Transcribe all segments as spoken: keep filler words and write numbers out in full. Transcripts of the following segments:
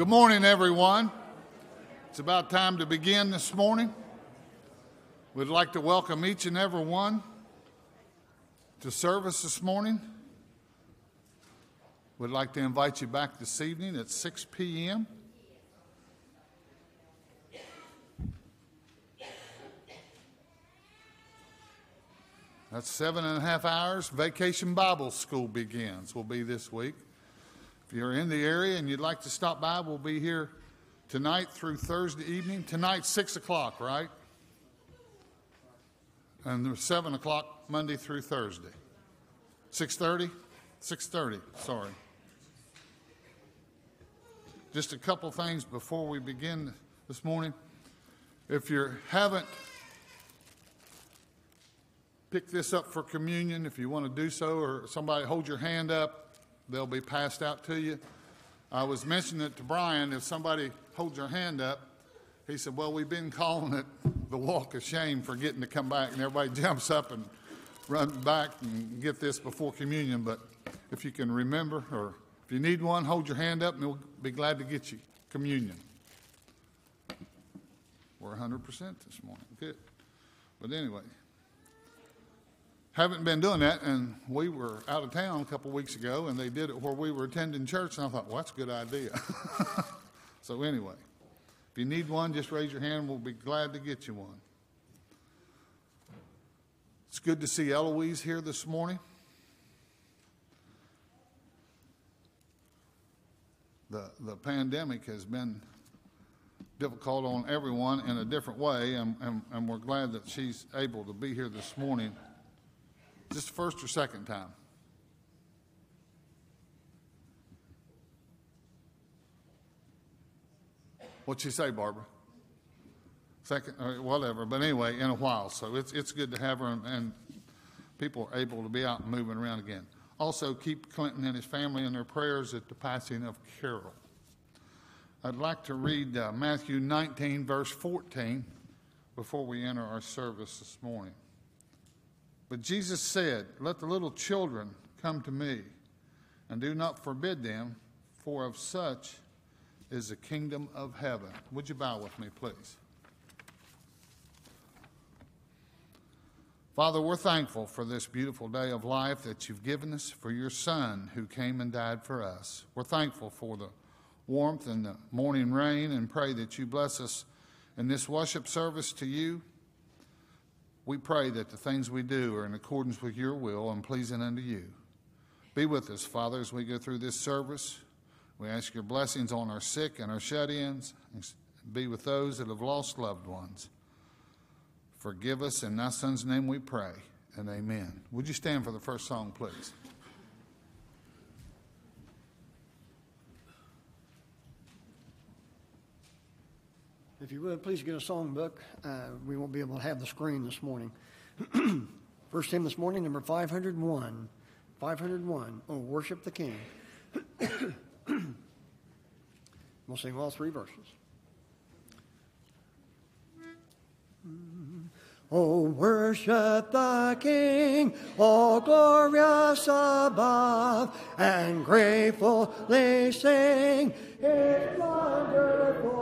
Good morning, everyone. It's about time to begin this morning. We'd like to welcome each and every one to service this morning. We'd like to invite you back this evening at six p m That's seven and a half hours. Vacation Bible School begins. We'll be this week. If you're in the area and you'd like to stop by, we'll be here tonight through Thursday evening. Tonight, six o'clock, right? And seven o'clock Monday through Thursday. six thirty? six thirty, sorry. Just a couple things before we begin this morning. If you haven't pick this up for communion, if you want to do so, or somebody hold your hand up, they'll be passed out to you. I was mentioning it to Brian, if somebody holds your hand up, he said, well, we've been calling it the walk of shame for getting to come back, and everybody jumps up and runs back and get this before communion. But if you can remember, or if you need one, hold your hand up and we'll be glad to get you communion. We're one hundred percent this morning, good. But anyway, haven't been doing that, and we were out of town a couple weeks ago, and they did it where we were attending church, and I thought, well, that's a good idea. So anyway, if you need one, just raise your hand. We'll be glad to get you one. It's good to see Eloise here this morning. The, the pandemic has been difficult on everyone in a different way, and, and, and we're glad that she's able to be here this morning. Just the first or second time? What'd she say, Barbara? Second, or whatever. But anyway, in a while. So it's it's good to have her, and, and people are able to be out and moving around again. Also, keep Clinton and his family in their prayers at the passing of Carol. I'd like to read uh, Matthew nineteen, verse fourteen, before we enter our service this morning. But Jesus said, let the little children come to me, and do not forbid them, for of such is the kingdom of heaven. Would you bow with me, please? Father, we're thankful for this beautiful day of life that you've given us, for your Son who came and died for us. We're thankful for the warmth and the morning rain, and pray that you bless us in this worship service to you. We pray that the things we do are in accordance with your will and pleasing unto you. Be with us, Father, as we go through this service. We ask your blessings on our sick and our shut-ins. Be with those that have lost loved ones. Forgive us. In thy Son's name we pray, and amen. Would you stand for the first song, please? If you would, please get a song book. Uh, we won't be able to have the screen this morning. First hymn this morning, number five hundred one. five hundred one, oh, worship the King. We'll sing all three verses. Oh, worship the King, all glorious above, and gratefully sing his wonderful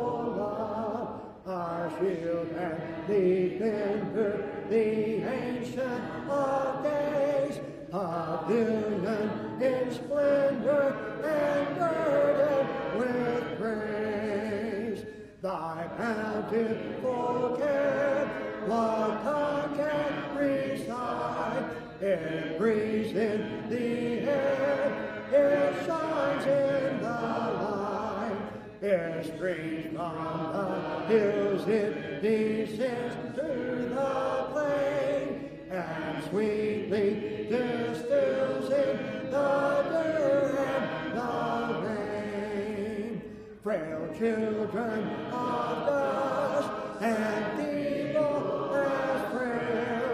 our shield and defender, the ancient of days, of union in splendor and burden with praise. Thy bountiful care, what tongue can recite? It breathes in the air, it shines in the light, it springs from the hills, it descends to the plain, and sweetly distills in the dew and the rain. Frail children of dust and feeble as prayer,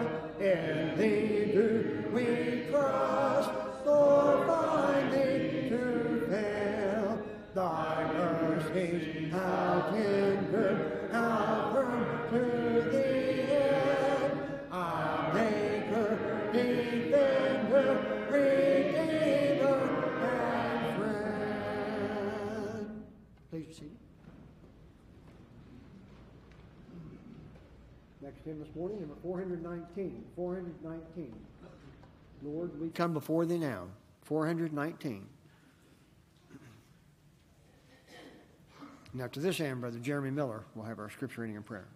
in thee do we trust, nor find thee to fail. Thy mercies, how tender, how firm to the end, our Maker, Defender, Redeemer, and Friend. Please be seated. Next hymn this morning, number four nineteen. four nineteen. Lord, we come before thee now. four nineteen. And after this hymn, Brother Jeremy Miller will have our scripture reading and prayer.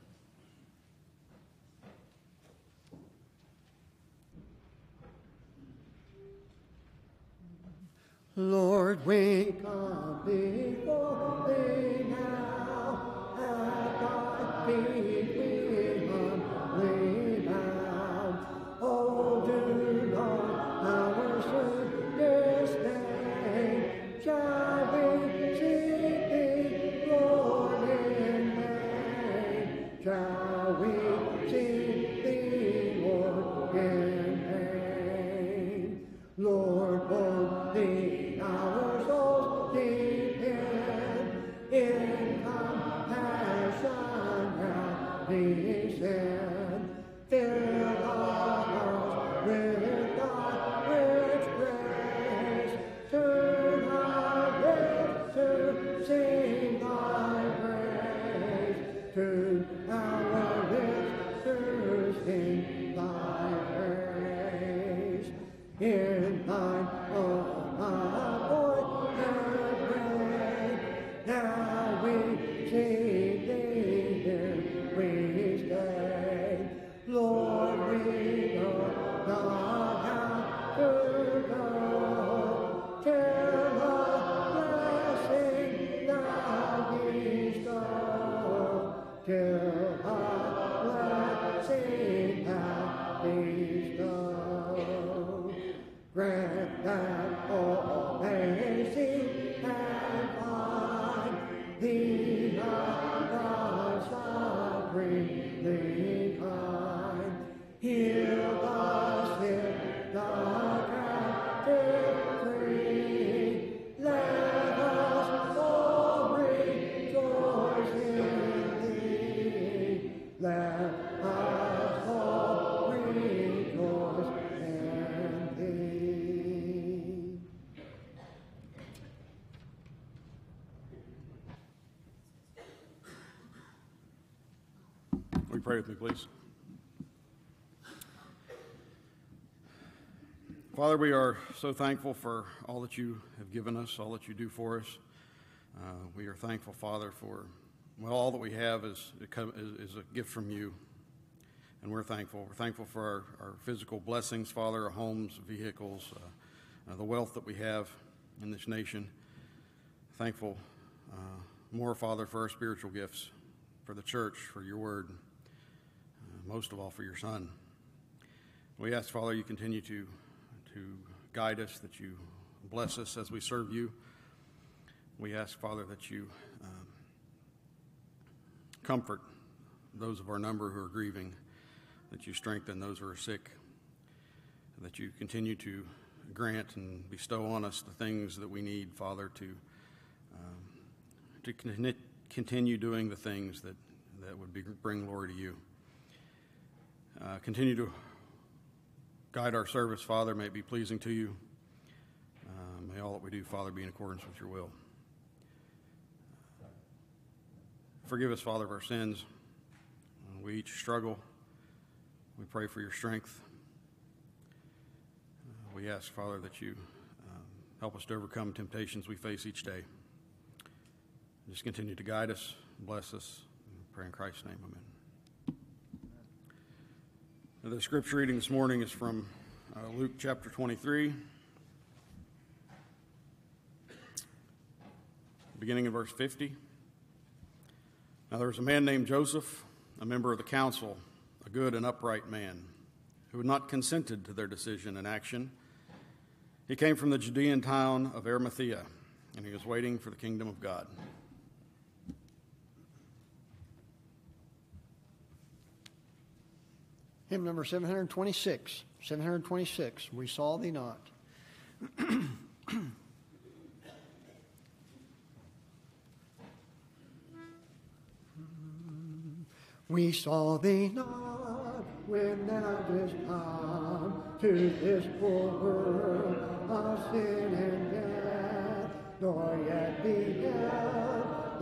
Lord, we come before thee now, at thy feet we humbly bow. Oh, do not our sweet disdain, shall we seek thee, Lord, in vain? Shall we seek thee, Lord, in vain? Lord, both thee our souls depend in compassion round thee sin. Fill our hearts with thy rich grace. Turn our lips to sing thy praise. Turn our lips to sing thy praise. In thine own now we sing thee, here we stay. Lord, we know not how to go till the blessing thou bestow, till the blessing thou bestow. Grant that all may see and thee thy sovereignly kind, heal the sick, the captive free. Let us all rejoice in thee. Let us all rejoice in thee. Pray with me, please. Father, we are so thankful for all that you have given us, all that you do for us. Uh, we are thankful, Father, for well, all that we have is, is a gift from you, and we're thankful. We're thankful for our, our physical blessings, Father, our homes, vehicles, uh, uh, the wealth that we have in this nation. Thankful uh, more, Father, for our spiritual gifts, for the church, for your word. Most of all for your Son. We ask, Father, you continue to, to guide us, that you bless us as we serve you. We ask, Father, that you um, comfort those of our number who are grieving, that you strengthen those who are sick, and that you continue to grant and bestow on us the things that we need, Father, to, um, to con- continue doing the things that, that would be, bring glory to you. Uh, continue to guide our service, Father. May it be pleasing to you. Uh, may all that we do, Father, be in accordance with your will. Forgive us, Father, of our sins. Uh, we each struggle. We pray for your strength. Uh, we ask, Father, that you um, help us to overcome temptations we face each day. Just continue to guide us, bless us. We pray in Christ's name, amen. The scripture reading this morning is from uh, Luke chapter twenty-three, beginning in verse fifty. Now there was a man named Joseph, a member of the council, a good and upright man, who had not consented to their decision and action. He came from the Judean town of Arimathea, and he was waiting for the kingdom of God. Hymn number seven twenty-six, seven twenty-six, We Saw Thee Not. We saw thee not when thou didst come to this poor world of sin and death, nor yet beheld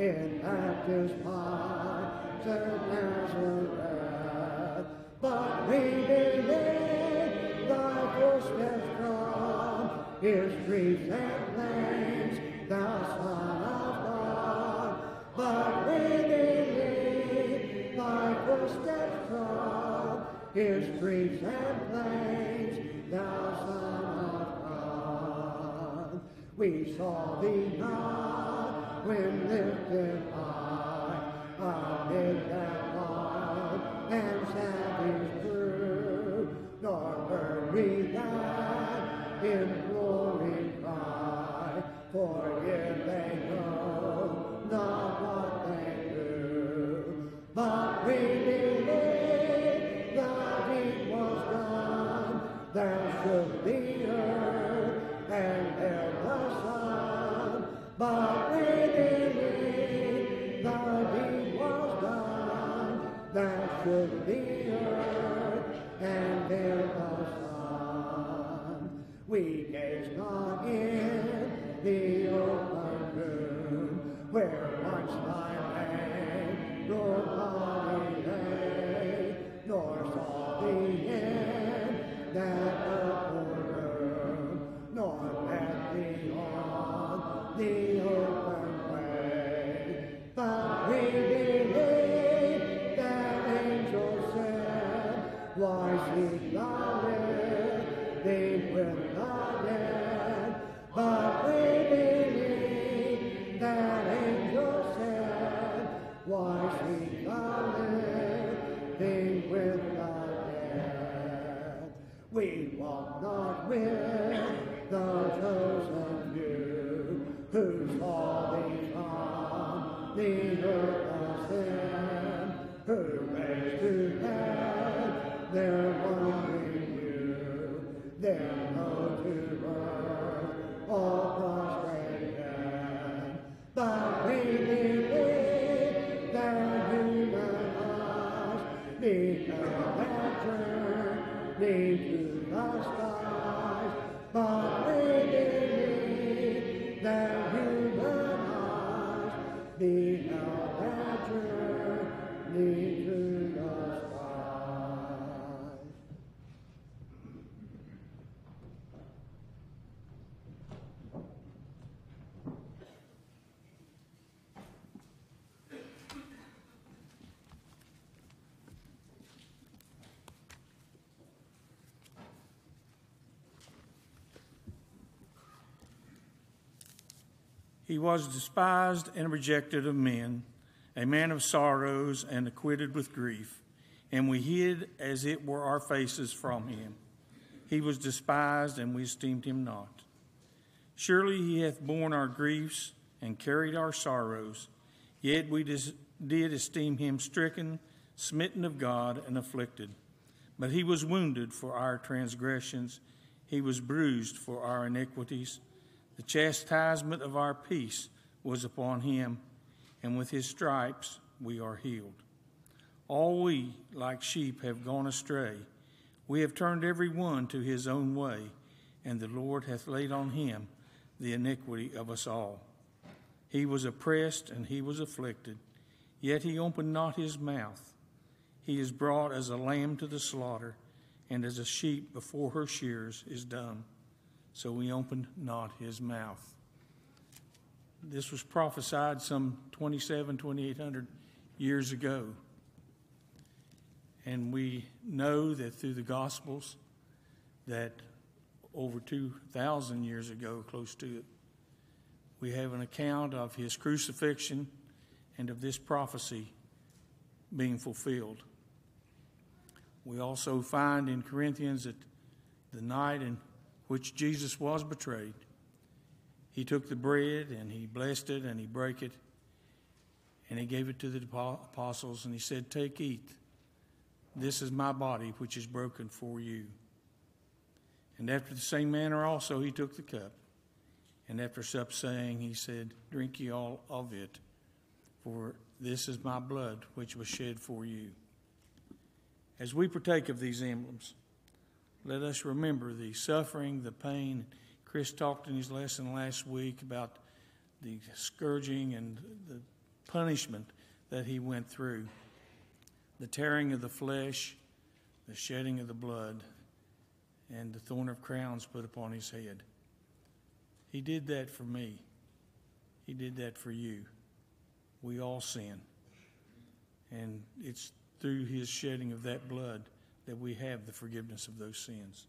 in Baptist parts of Nazareth. But we believe thy footsteps trod his streets and lanes, thou Son of God. But we believe thy footsteps trod his streets and lanes, thou Son of God. We saw thee not when lifted high amid that wild and savage crew, nor heard we that in glory cry, for yet they know not what they do. But we believe that it was done, that should be heard, and there was some. But we believe the deed was done, that should be heard, and there was some. We gaze not in the open room, where once thy name nor body lay, nor saw the end that upward room, nor met thee on the open way. But we believe that angel said, why seek thou thee with the dead? But we believe that angel said, why seek thou thee with the dead? We walk not with the chosen few, who saw thee from the earth of sin, who raised to heaven their one renew, their low to earth, all prostrated. But we believe that human eyes need no answer, need to the skies. But we believe that human eyes need no answer, need to the skies. He was despised and rejected of men, a man of sorrows and acquainted with grief, and we hid as it were our faces from him. He was despised, and we esteemed him not. Surely he hath borne our griefs and carried our sorrows, yet we did esteem him stricken, smitten of God, and afflicted. But he was wounded for our transgressions, he was bruised for our iniquities. The chastisement of our peace was upon him, and with his stripes we are healed. All we, like sheep, have gone astray. We have turned every one to his own way, and the Lord hath laid on him the iniquity of us all. He was oppressed and he was afflicted, yet he opened not his mouth. He is brought as a lamb to the slaughter, and as a sheep before her shears is dumb, so he opened not his mouth. This was prophesied some twenty-seven, twenty-eight hundred years ago. And we know that through the Gospels that over two thousand years ago, close to it, we have an account of his crucifixion and of this prophecy being fulfilled. We also find in Corinthians that the night in which Jesus was betrayed, he took the bread and he blessed it and he broke it and he gave it to the apostles and he said, take, eat. This is my body which is broken for you. And after the same manner also he took the cup, and after sup saying he said, drink ye all of it, for this is my blood which was shed for you. As we partake of these emblems, let us remember the suffering, the pain. Chris talked in his lesson last week about the scourging and the punishment that he went through, the tearing of the flesh, the shedding of the blood, and the thorn of crowns put upon his head. He did that for me. He did that for you. We all sin. And it's through his shedding of that blood that we have the forgiveness of those sins.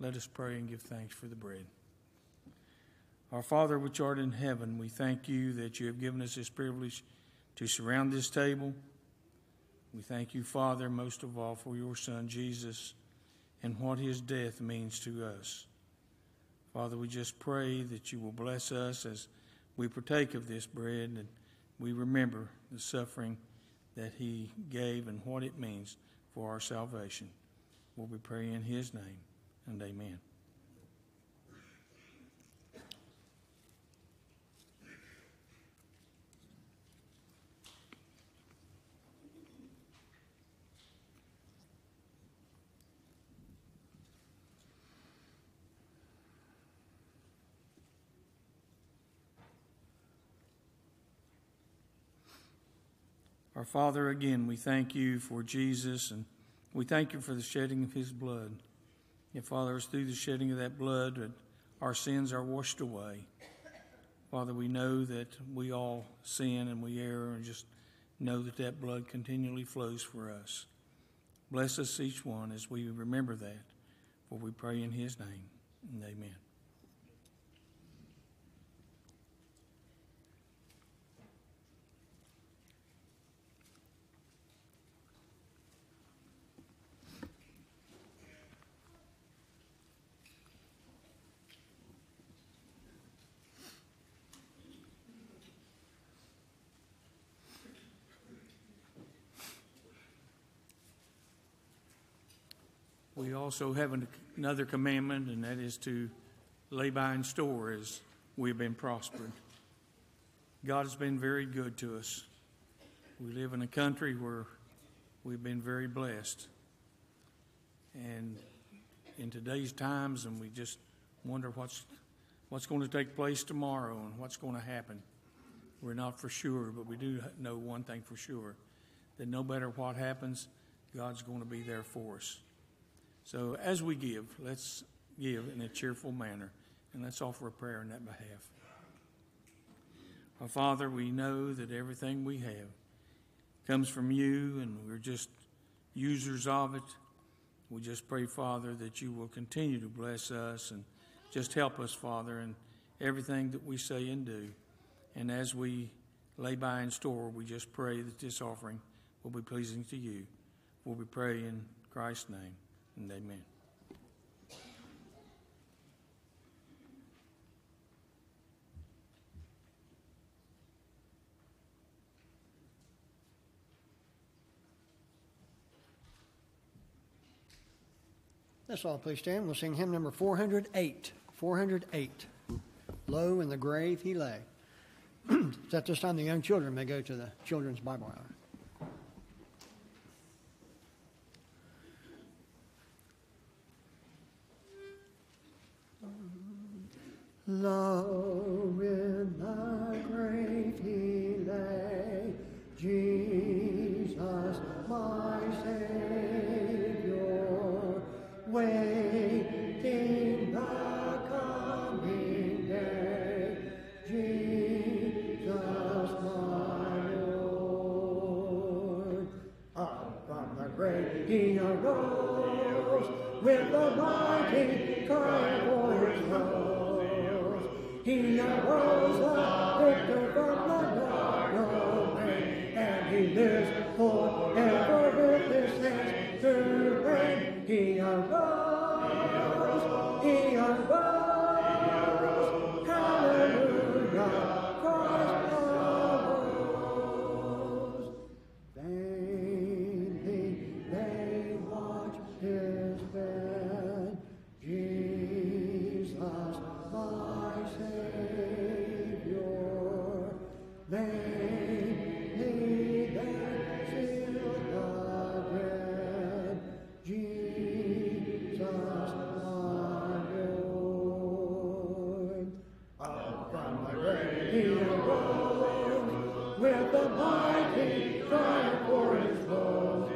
Let us pray and give thanks for the bread. Our Father, which art in heaven, we thank you that you have given us this privilege to surround this table. We thank you, Father, most of all for your Son, Jesus, and what his death means to us. Father, we just pray that you will bless us as we partake of this bread and we remember the suffering that he gave and what it means for our salvation. We'll be praying in his name, and amen. Our Father, again, we thank you for Jesus, and we thank you for the shedding of his blood. And Father, it's through the shedding of that blood that our sins are washed away. Father, we know that we all sin and we err, and just know that that blood continually flows for us. Bless us each one as we remember that, for we pray in his name, and amen. We also have another commandment, and that is to lay by and store as we have been prospered. God has been very good to us. We live in a country where we've been very blessed. And in today's times, and we just wonder what's, what's going to take place tomorrow and what's going to happen. We're not for sure, but we do know one thing for sure, that no matter what happens, God's going to be there for us. So as we give, let's give in a cheerful manner, and let's offer a prayer on that behalf. Our Father, we know that everything we have comes from you, and we're just users of it. We just pray, Father, that you will continue to bless us and just help us, Father, in everything that we say and do. And as we lay by and store, we just pray that this offering will be pleasing to you. We'll be praying in Christ's name. And amen. Let's all please stand. We'll sing hymn number four hundred eight. four hundred eight. Low in the grave he lay. It's at this time the young children may go to the children's Bible hour. Low in the grave he lay, Jesus my Savior, waiting the coming day, Jesus my Lord. Up from the grave he arose, with the mighty cry for his love. He arose a victor from the dark domain, and he lives forever with his hands to reign. He arose, he arose, hallelujah, Christ arose. Vainly they watch his bed, Jesus my Savior, they need that seal the bread, Jesus my Lord. Up from the grave he arose, with the mighty triumph for his foes.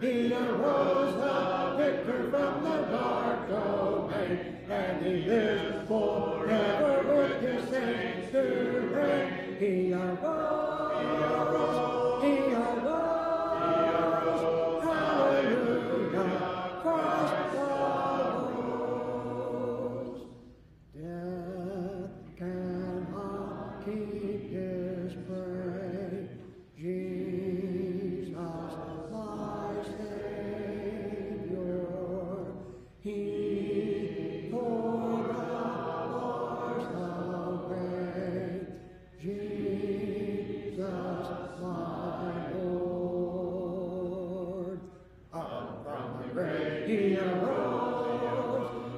He arose the victor from the dark domain, and he lives forever with his saints to reign. He arose, he arose, he arose, hallelujah, Christ arose. Death cannot keep his prey, Jesus my Savior, he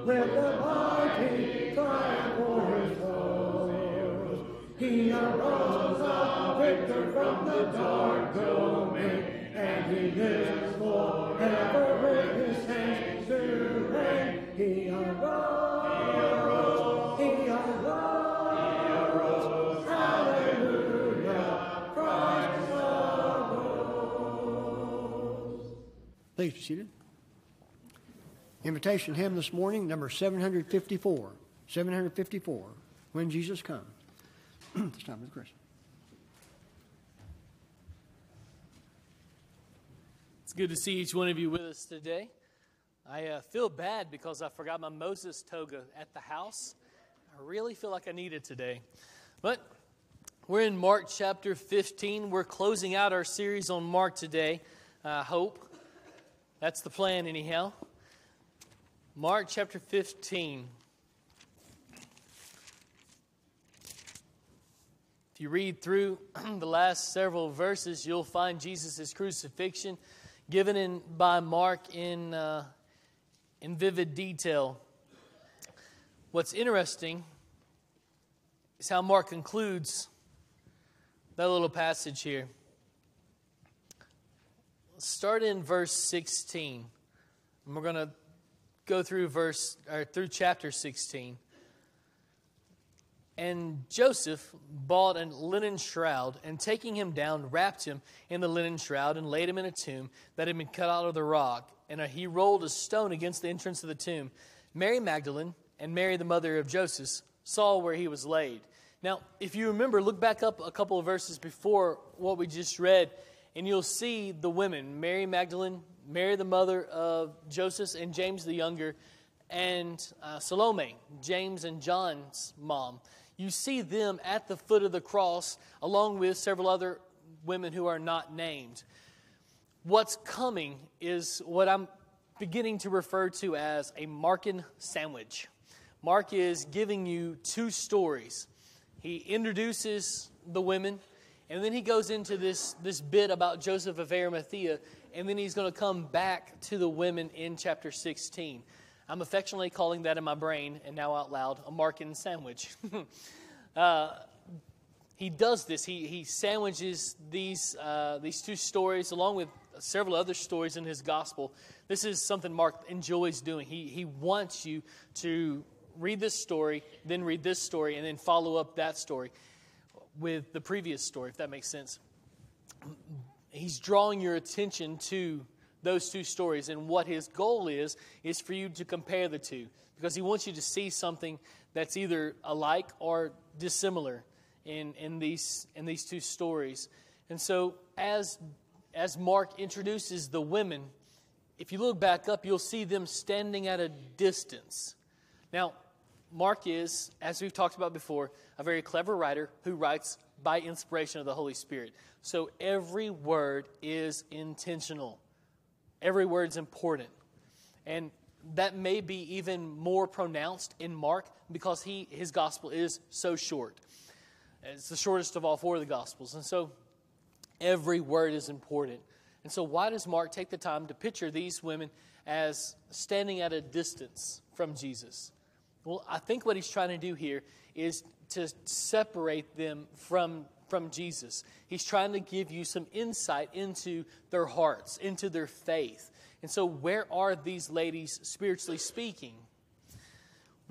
with the mighty triumph for his foes. He arose a victor from the dark domain, and he lives forever with his saints to reign. He arose, he arose, he arose, hallelujah, Christ arose. Please be seated. Invitation hymn this morning, number seven fifty-four. seven fifty-four, When Jesus Comes. It's time with Chris. It's good to see each one of you with us today. I uh, feel bad because I forgot my Moses toga at the house. I really feel like I need it today. But we're in Mark chapter fifteen. We're closing out our series on Mark today, I hope. That's the plan anyhow. Mark chapter fifteen. If you read through the last several verses, you'll find Jesus' crucifixion given in by Mark in, uh, in vivid detail. What's interesting is how Mark concludes that little passage here. Let's start in verse sixteen, and we're going to go through verse or through chapter sixteen. And Joseph bought a linen shroud, and taking him down, wrapped him in the linen shroud and laid him in a tomb that had been cut out of the rock. And he rolled a stone against the entrance of the tomb. Mary Magdalene and Mary, the mother of Joseph, saw where he was laid. Now, if you remember, look back up a couple of verses before what we just read, and you'll see the women, Mary Magdalene, Mary, the mother of Joseph and James the younger, and uh, Salome, James and John's mom. You see them at the foot of the cross, along with several other women who are not named. What's coming is what I'm beginning to refer to as a Markan sandwich. Mark is giving you two stories. He introduces the women, and then he goes into this, this bit about Joseph of Arimathea, and then he's going to come back to the women in chapter sixteen. I'm affectionately calling that in my brain, and now out loud, a Markan sandwich. uh, he does this. He he sandwiches these, uh, these two stories, along with several other stories in his gospel. This is something Mark enjoys doing. He, he wants you to read this story, then read this story, and then follow up that story with the previous story, if that makes sense. He's drawing your attention to those two stories, and what his goal is, is for you to compare the two, because he wants you to see something that's either alike or dissimilar in, in these in these two stories. And so as, as Mark introduces the women, if you look back up, you'll see them standing at a distance. Now, Mark is, as we've talked about before, a very clever writer who writes by inspiration of the Holy Spirit. So every word is intentional. Every word's important. And that may be even more pronounced in Mark because he his gospel is so short. It's the shortest of all four of the gospels. And so every word is important. And so why does Mark take the time to picture these women as standing at a distance from Jesus? Well, I think what he's trying to do here is to separate them from, from Jesus. He's trying to give you some insight into their hearts, into their faith. And so where are these ladies spiritually speaking?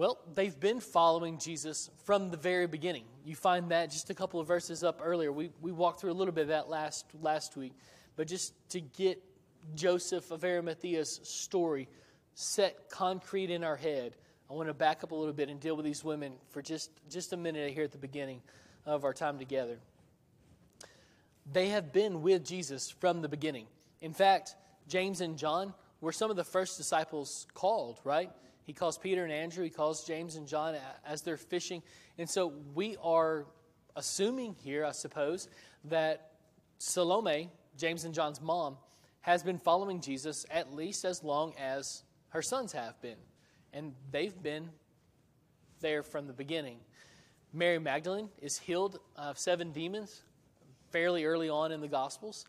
Well, they've been following Jesus from the very beginning. You find that just a couple of verses up earlier. We we walked through a little bit of that last last week. But just to get Joseph of Arimathea's story set concrete in our head, I want to back up a little bit and deal with these women for just, just a minute here at the beginning of our time together. They have been with Jesus from the beginning. In fact, James and John were some of the first disciples called, right? He calls Peter and Andrew. He calls James and John as they're fishing. And so we are assuming here, I suppose, that Salome, James and John's mom, has been following Jesus at least as long as her sons have been. And they've been there from the beginning. Mary Magdalene is healed of seven demons fairly early on in the Gospels.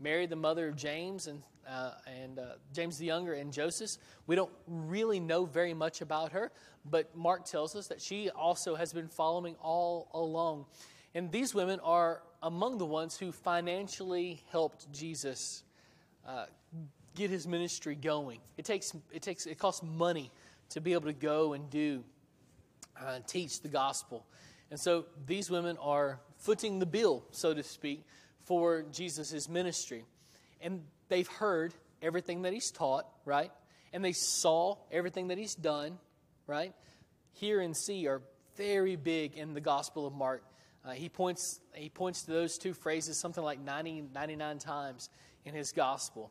Mary, the mother of James and uh, and uh, James the Younger and Joseph, we don't really know very much about her, but Mark tells us that she also has been following all along. And these women are among the ones who financially helped Jesus uh, get his ministry going. It takes it takes it costs money to be able to go and do uh, teach the gospel, and so these women are footing the bill, so to speak, for Jesus' ministry. And they've heard everything that he's taught, right? And they saw everything that he's done, right? Hear and see are very big in the Gospel of Mark. Uh, he points he points to those two phrases something like ninety, ninety-nine times in his Gospel.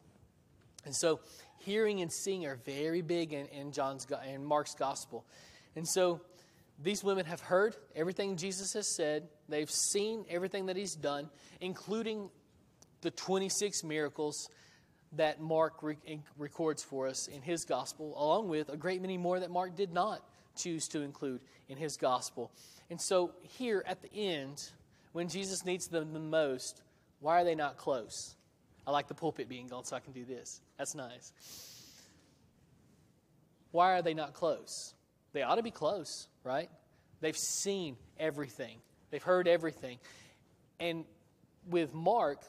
And so hearing and seeing are very big in, in John's in Mark's Gospel. And so these women have heard everything Jesus has said. They've seen everything that he's done, including the twenty-six miracles that Mark re- records for us in his gospel, along with a great many more that Mark did not choose to include in his gospel. And so here at the end, when Jesus needs them the most, why are they not close? I like the pulpit being gone so I can do this. That's nice. Why are they not close? They ought to be close, right? They've seen everything. They've heard everything. And with Mark,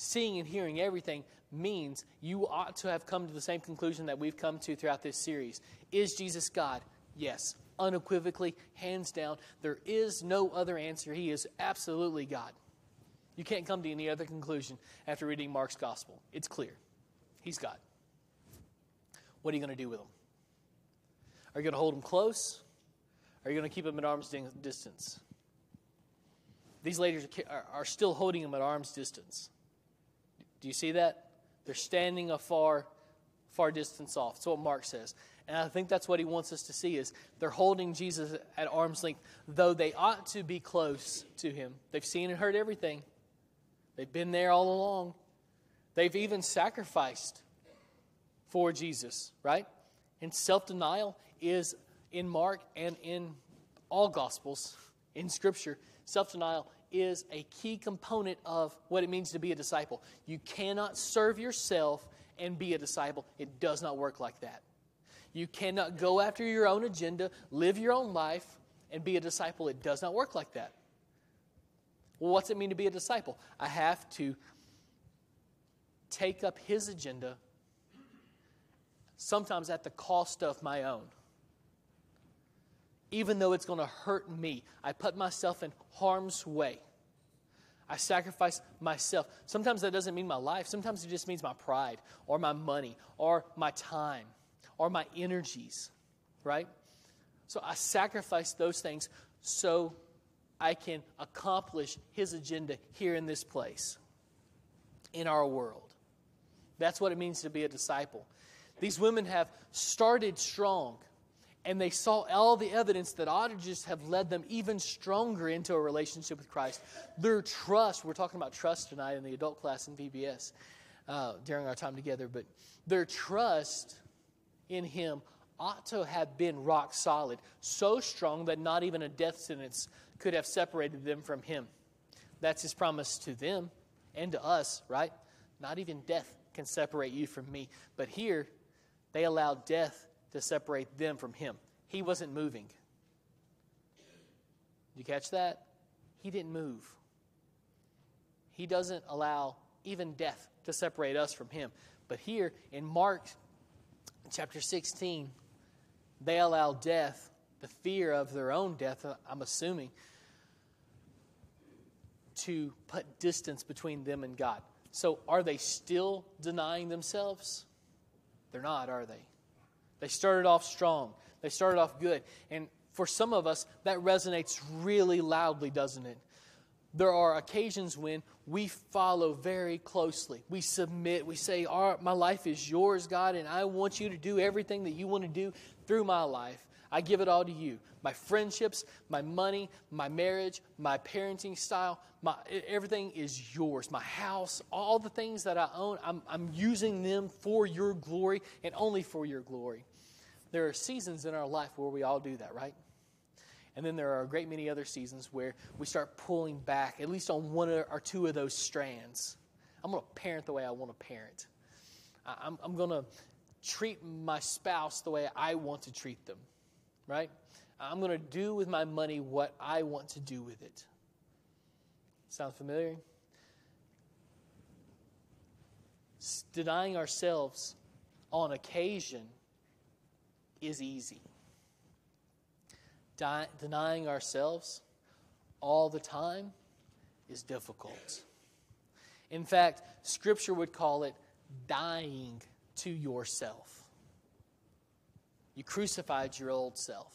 seeing and hearing everything means you ought to have come to the same conclusion that we've come to throughout this series. Is Jesus God? Yes. Unequivocally, hands down. There is no other answer. He is absolutely God. You can't come to any other conclusion after reading Mark's gospel. It's clear. He's God. What are you going to do with him? Are you going to hold him close? Are you going to keep him at arm's distance? These ladies are still holding him at arm's distance. Do you see that? They're standing a far, far distance off. That's what Mark says. And I think that's what he wants us to see is they're holding Jesus at arm's length, though they ought to be close to him. They've seen and heard everything. They've been there all along. They've even sacrificed for Jesus, right? And self-denial is in Mark and in all Gospels, in Scripture, self-denial is a key component of what it means to be a disciple. You cannot serve yourself and be a disciple. It does not work like that. You cannot go after your own agenda, live your own life, and be a disciple. It does not work like that. Well, what's it mean to be a disciple? I have to take up his agenda, sometimes at the cost of my own. Even though it's going to hurt me, I put myself in harm's way. I sacrifice myself. Sometimes that doesn't mean my life. Sometimes it just means my pride or my money or my time or my energies, right? So I sacrifice those things so I can accomplish his agenda here in this place, in our world. That's what it means to be a disciple. These women have started strong. And they saw all the evidence that ought to just have led them even stronger into a relationship with Christ. Their trust, we're talking about trust tonight in the adult class in V B S uh, during our time together, but their trust in him ought to have been rock solid, so strong that not even a death sentence could have separated them from him. That's his promise to them and to us, right? Not even death can separate you from me. But here, they allowed death to separate them from him. He wasn't moving. You catch that? He didn't move. He doesn't allow even death to separate us from him. But here in Mark chapter sixteen, They allow death, the fear of their own death, I'm assuming, to put distance between them and God. So are they still denying themselves? They're not, are they? They started off strong. They started off good. And for some of us, that resonates really loudly, doesn't it? There are occasions when we follow very closely. We submit. We say, all right, my life is yours, God, and I want you to do everything that you want to do through my life. I give it all to you. My friendships, my money, my marriage, my parenting style, my everything is yours. My house, all the things that I own, I'm, I'm using them for your glory and only for your glory. There are seasons in our life where we all do that, right? And then there are a great many other seasons where we start pulling back, at least on one or two of those strands. I'm going to parent the way I want to parent. I'm, I'm going to treat my spouse the way I want to treat them, right? I'm going to do with my money what I want to do with it. Sound familiar? Denying ourselves on occasion is easy. Denying ourselves all the time is difficult. In fact, Scripture would call it dying to yourself. You crucified your old self.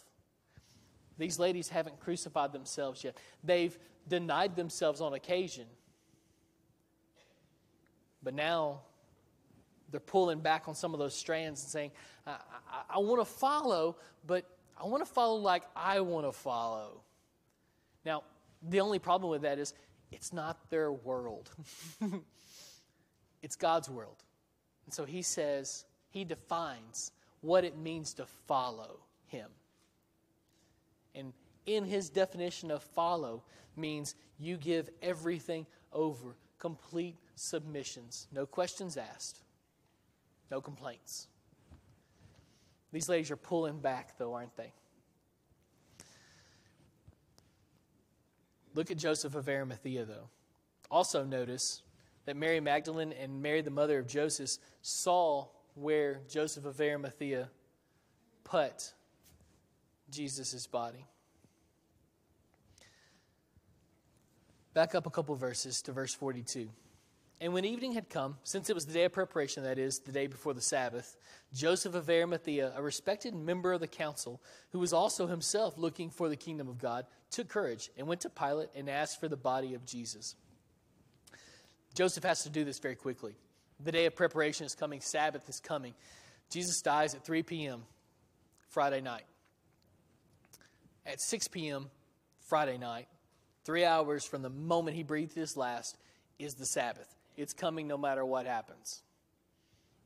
These ladies haven't crucified themselves yet. They've denied themselves on occasion. But now they're pulling back on some of those strands and saying, I, I, I want to follow, but I want to follow like I want to follow. Now, the only problem with that is it's not their world. It's God's world. And so he says, he defines what it means to follow him. And in his definition of follow means you give everything over, complete submissions, no questions asked, no complaints. These ladies are pulling back, though, aren't they? Look at Joseph of Arimathea, though. Also notice that Mary Magdalene and Mary, the mother of Joseph, saw where Joseph of Arimathea put Jesus' body. Back up a couple verses to verse forty-two. And when evening had come, since it was the day of preparation, that is, the day before the Sabbath, Joseph of Arimathea, a respected member of the council, who was also himself looking for the kingdom of God, took courage and went to Pilate and asked for the body of Jesus. Joseph has to do this very quickly. The day of preparation is coming. Sabbath is coming. Jesus dies at three p.m. Friday night. At six p.m. Friday night, three hours from the moment he breathed his last, is the Sabbath. It's coming no matter what happens.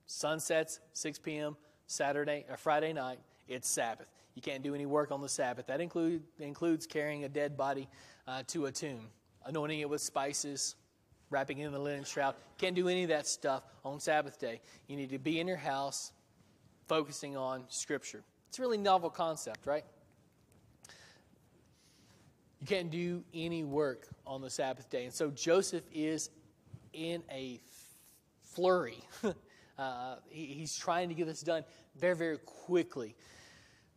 Sun sets, six p.m., Saturday or Friday night, it's Sabbath. You can't do any work on the Sabbath. That include, includes carrying a dead body uh, to a tomb, anointing it with spices, wrapping it in the linen shroud. Can't do any of that stuff on Sabbath day. You need to be in your house focusing on Scripture. It's a really novel concept, right? You can't do any work on the Sabbath day. And so Joseph is in a flurry. uh, he, he's trying to get this done very, very quickly.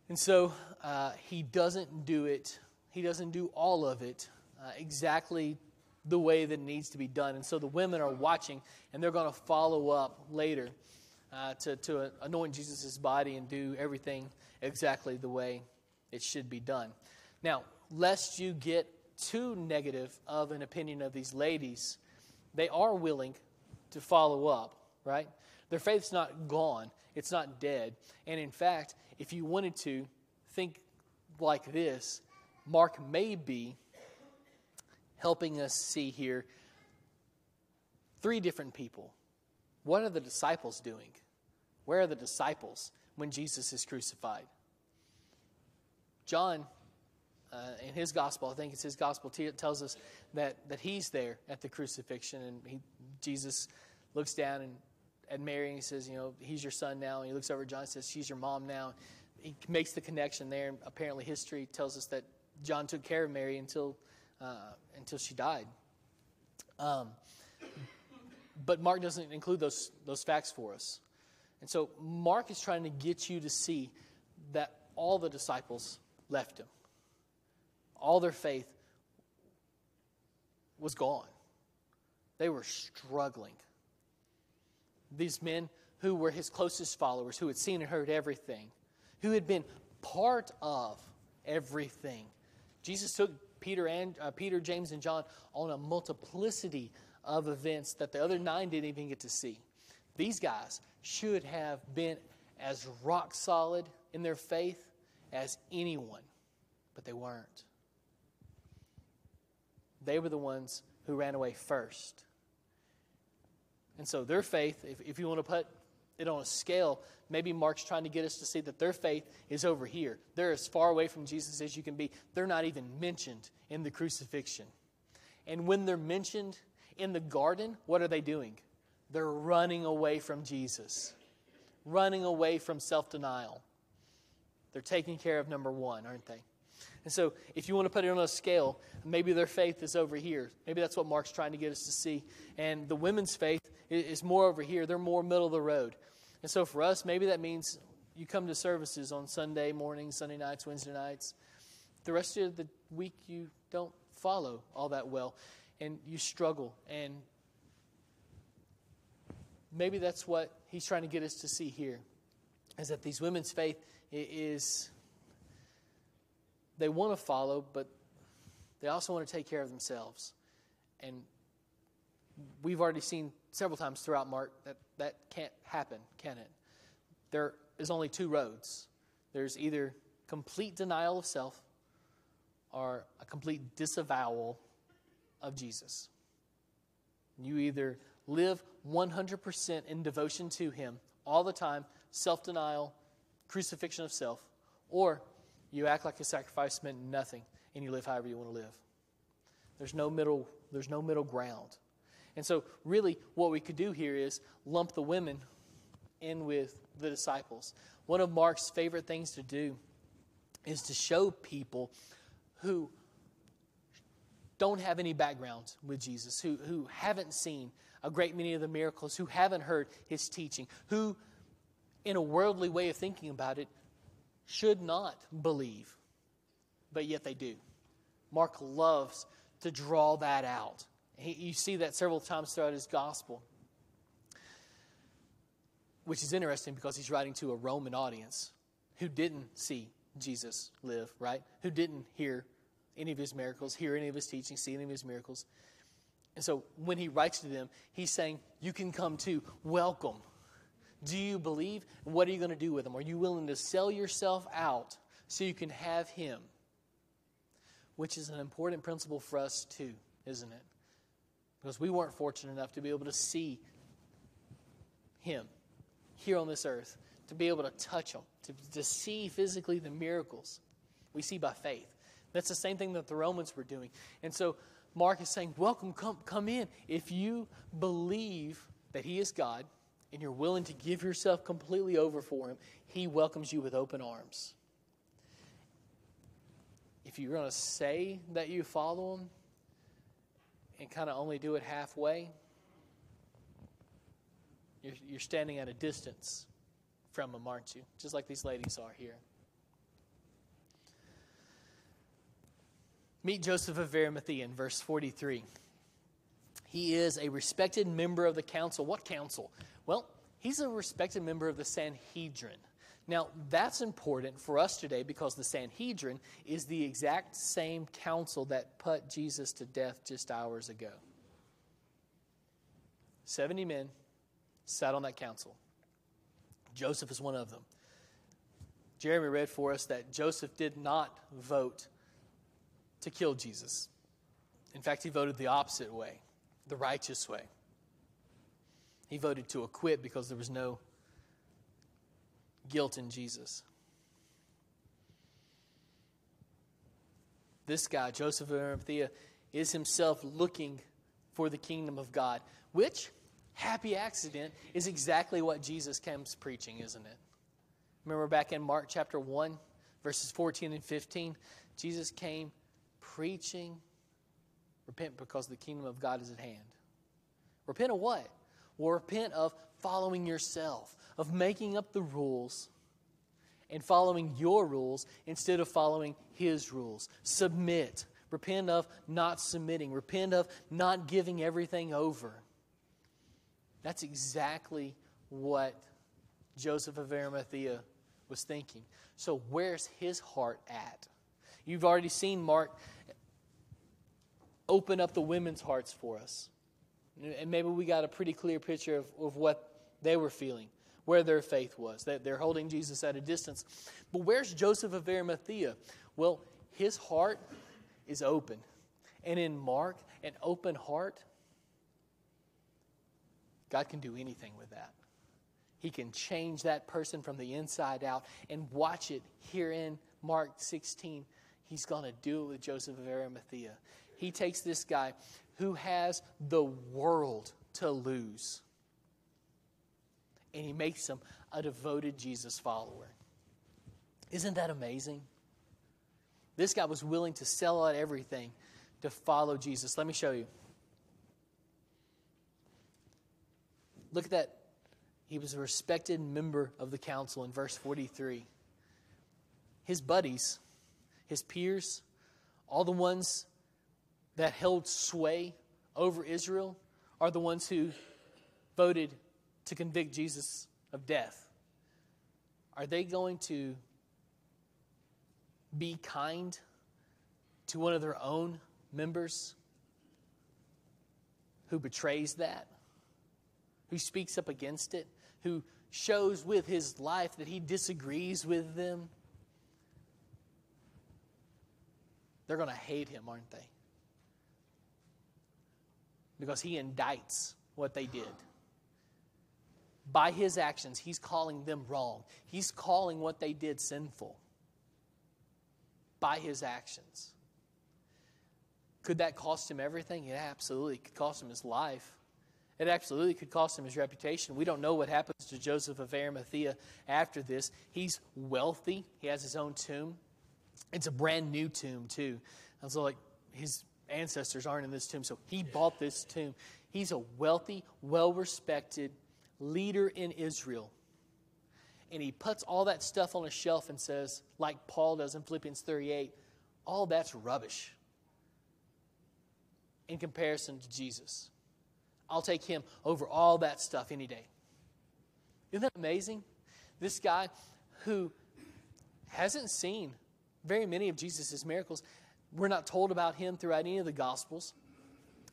And so uh, he doesn't do it. He doesn't do all of it uh, exactly the way that it needs to be done. And so the women are watching, and they're going to follow up later uh, to, to anoint Jesus' body and do everything exactly the way it should be done. Now, lest you get too negative of an opinion of these ladies, they are willing to follow up, right? Their faith's not gone. It's not dead. And in fact, if you wanted to think like this, Mark may be helping us see here three different people. What are the disciples doing? Where are the disciples when Jesus is crucified? John Uh, in his gospel, I think it's his gospel, t- tells us that, that he's there at the crucifixion. And he, Jesus looks down and, at Mary and he says, you know, he's your son now. And he looks over at John and says, she's your mom now. He makes the connection there. And apparently history tells us that John took care of Mary until, uh, until she died. Um, but Mark doesn't include those, those facts for us. And so Mark is trying to get you to see that all the disciples left him. All their faith was gone. They were struggling. These men who were his closest followers, who had seen and heard everything, who had been part of everything. Jesus took Peter, and, uh, Peter, James, and John on a multiplicity of events that the other nine didn't even get to see. These guys should have been as rock solid in their faith as anyone, but they weren't. They were the ones who ran away first. And so their faith, if, if you want to put it on a scale, maybe Mark's trying to get us to see that their faith is over here. They're as far away from Jesus as you can be. They're not even mentioned in the crucifixion. And when they're mentioned in the garden, what are they doing? They're running away from Jesus, running away from self-denial. They're taking care of number one, aren't they? And so if you want to put it on a scale, maybe their faith is over here. Maybe that's what Mark's trying to get us to see. And the women's faith is more over here. They're more middle of the road. And so for us, maybe that means you come to services on Sunday mornings, Sunday nights, Wednesday nights. The rest of the week, you don't follow all that well. And you struggle. And maybe that's what he's trying to get us to see here, is that these women's faith is... they want to follow, but they also want to take care of themselves. And we've already seen several times throughout Mark that that can't happen, can it? There is only two roads. There's either complete denial of self or a complete disavowal of Jesus. You either live one hundred percent in devotion to him all the time, self-denial, crucifixion of self, or you act like a sacrifice meant nothing, and you live however you want to live. There's no middle, there's no middle ground. And so really what we could do here is lump the women in with the disciples. One of Mark's favorite things to do is to show people who don't have any background with Jesus, who, who haven't seen a great many of the miracles, who haven't heard his teaching, who, in a worldly way of thinking about it, should not believe, but yet they do. Mark loves to draw that out. He, you see that several times throughout his gospel, which is interesting because he's writing to a Roman audience who didn't see Jesus live, right? Who didn't hear any of his miracles, hear any of his teaching, see any of his miracles. And so when he writes to them, he's saying, you can come too. Welcome. Do you believe? What are you going to do with him? Are you willing to sell yourself out so you can have him? Which is an important principle for us too, isn't it? Because we weren't fortunate enough to be able to see him here on this earth, to be able to touch him, to, to see physically the miracles we see by faith. That's the same thing that the Romans were doing. And so Mark is saying, welcome, come, come in. If you believe that he is God, and you're willing to give yourself completely over for him, he welcomes you with open arms. If you're going to say that you follow him and kind of only do it halfway, you're, you're standing at a distance from him, aren't you? Just like these ladies are here. Meet Joseph of Arimathea in verse forty-three. He is a respected member of the council. What council? Well, he's a respected member of the Sanhedrin. Now, that's important for us today because the Sanhedrin is the exact same council that put Jesus to death just hours ago. Seventy men sat on that council. Joseph is one of them. Jeremy read for us that Joseph did not vote to kill Jesus. In fact, he voted the opposite way. The righteous way. He voted to acquit because there was no guilt in Jesus. This guy, Joseph of Arimathea, is himself looking for the kingdom of God, which, happy accident, is exactly what Jesus comes preaching, isn't it? Remember back in Mark chapter one, verses fourteen and fifteen, Jesus came preaching, repent because the kingdom of God is at hand. Repent of what? Well, repent of following yourself, of making up the rules and following your rules instead of following his rules. Submit. Repent of not submitting. Repent of not giving everything over. That's exactly what Joseph of Arimathea was thinking. So where's his heart at? You've already seen Mark open up the women's hearts for us. And maybe we got a pretty clear picture of, of what they were feeling, where their faith was, that they're holding Jesus at a distance. But where's Joseph of Arimathea? Well, his heart is open. And in Mark, an open heart, God can do anything with that. He can change that person from the inside out. And watch it here in Mark sixteen. He's going to do it with Joseph of Arimathea. He takes this guy who has the world to lose, and he makes him a devoted Jesus follower. Isn't that amazing? This guy was willing to sell out everything to follow Jesus. Let me show you. Look at that. He was a respected member of the council in verse forty-three. His buddies, his peers, all the ones that held sway over Israel are the ones who voted to convict Jesus of death. Are they going to be kind to one of their own members who betrays that, who speaks up against it, who shows with his life that he disagrees with them? They're going to hate him, aren't they? Because he indicts what they did. By his actions, he's calling them wrong. He's calling what they did sinful. By his actions. Could that cost him everything? It absolutely could cost him his life. It absolutely could cost him his reputation. We don't know what happens to Joseph of Arimathea after this. He's wealthy. He has his own tomb. It's a brand new tomb, too. And so, like, his ancestors aren't in this tomb, so he bought this tomb. He's a wealthy, well-respected leader in Israel. And he puts all that stuff on a shelf and says, like Paul does in Philippians three eight, all that's rubbish in comparison to Jesus. I'll take him over all that stuff any day. Isn't that amazing? This guy who hasn't seen very many of Jesus' miracles. We're not told about him throughout any of the Gospels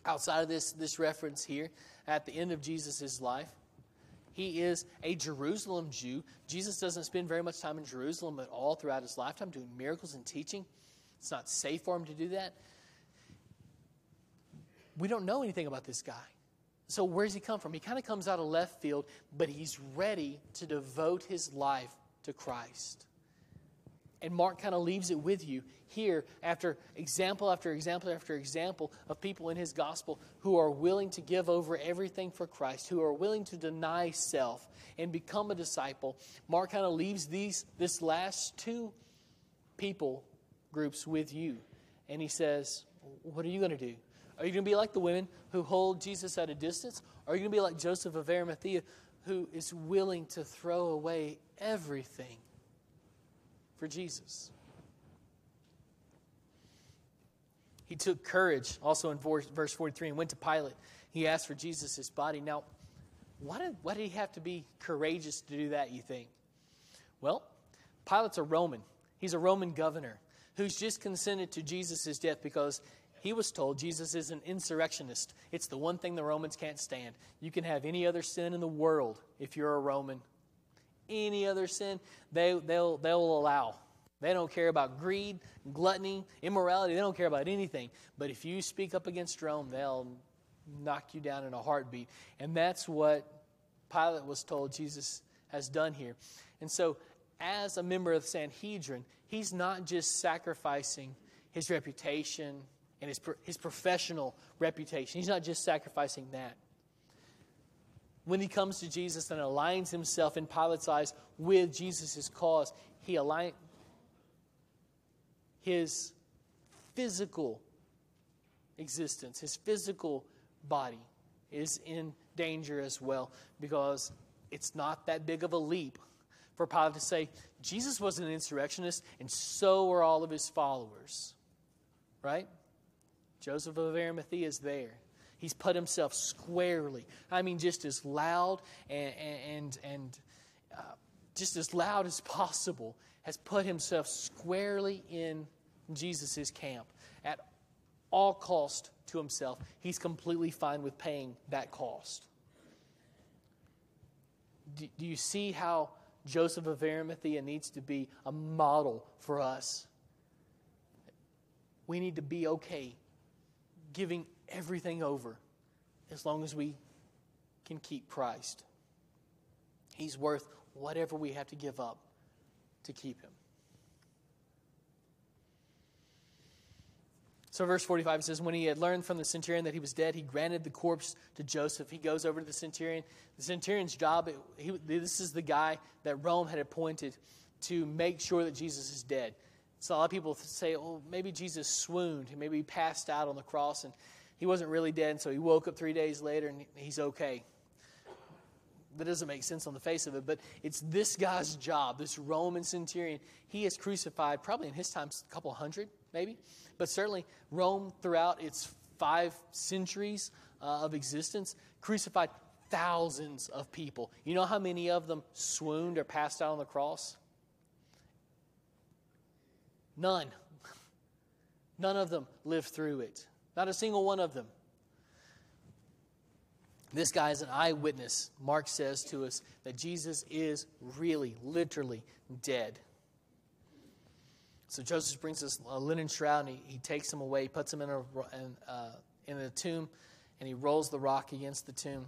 outside of this, this reference here at the end of Jesus' life. He is a Jerusalem Jew. Jesus doesn't spend very much time in Jerusalem at all throughout his lifetime doing miracles and teaching. It's not safe for him to do that. We don't know anything about this guy. So where does he come from? He kind of comes out of left field, but he's ready to devote his life to Christ. And Mark kind of leaves it with you here after example after example after example of people in his gospel who are willing to give over everything for Christ, who are willing to deny self and become a disciple. Mark kind of leaves these this last two people groups with you. And he says, what are you going to do? Are you going to be like the women who hold Jesus at a distance? Or are you going to be like Joseph of Arimathea, who is willing to throw away everything for Jesus? He took courage, also in verse forty-three, and went to Pilate. He asked for Jesus' body. Now, why did, why did he have to be courageous to do that, you think? Well, Pilate's a Roman. He's a Roman governor who's just consented to Jesus' death because he was told Jesus is an insurrectionist. It's the one thing the Romans can't stand. You can have any other sin in the world if you're a Roman. Any other sin, they, they'll, they'll allow. They don't care about greed, gluttony, immorality. They don't care about anything. But if you speak up against Rome, they'll knock you down in a heartbeat. And that's what Pilate was told Jesus has done here. And so as a member of the Sanhedrin, he's not just sacrificing his reputation and his, his professional reputation. He's not just sacrificing that. When he comes to Jesus and aligns himself in Pilate's eyes with Jesus' cause, he aligns his physical existence, his physical body is in danger as well, because it's not that big of a leap for Pilate to say, Jesus was an insurrectionist, and so were all of his followers. Right? Joseph of Arimathea is there. He's put himself squarely. I mean, just as loud and and and uh, just as loud as possible, has put himself squarely in Jesus' camp at all cost to himself. He's completely fine with paying that cost. Do, do you see how Joseph of Arimathea needs to be a model for us? We need to be okay giving everything over as long as we can keep Christ. He's worth whatever we have to give up to keep him. So verse forty-five says, when he had learned from the centurion that he was dead, he granted the corpse to Joseph. He goes over to the centurion. The centurion's job, he, this is the guy that Rome had appointed to make sure that Jesus is dead. So a lot of people say, oh, maybe Jesus swooned. Maybe he passed out on the cross and he wasn't really dead. And so he woke up three days later and he's okay. That doesn't make sense on the face of it. But it's this guy's job, this Roman centurion. He is crucified probably in his time a couple hundred maybe. But certainly Rome throughout its five centuries uh, of existence crucified thousands of people. You know how many of them swooned or passed out on the cross? None. None of them lived through it. Not a single one of them. This guy is an eyewitness, Mark says to us, that Jesus is really, literally dead. So Joseph brings us a linen shroud, and he, he takes him away. He puts him in a, in, uh, in a tomb, and he rolls the rock against the tomb.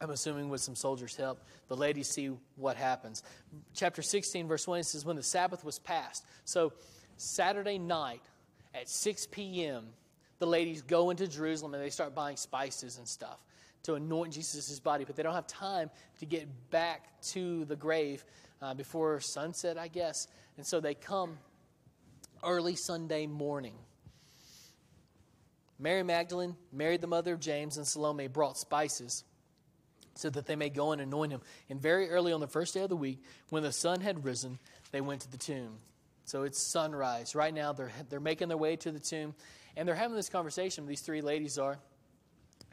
I'm assuming with some soldiers' help. The ladies see what happens. Chapter sixteen, verse one, it says, when the Sabbath was passed. So Saturday night at six p.m., the ladies go into Jerusalem and they start buying spices and stuff to anoint Jesus' body. But they don't have time to get back to the grave uh, before sunset, I guess. And so they come early Sunday morning. Mary Magdalene, Mary the mother of James, and Salome brought spices so that they may go and anoint him. And very early on the first day of the week, when the sun had risen, they went to the tomb. So it's sunrise. Right now, they're, they're making their way to the tomb. And they're having this conversation. These three ladies are,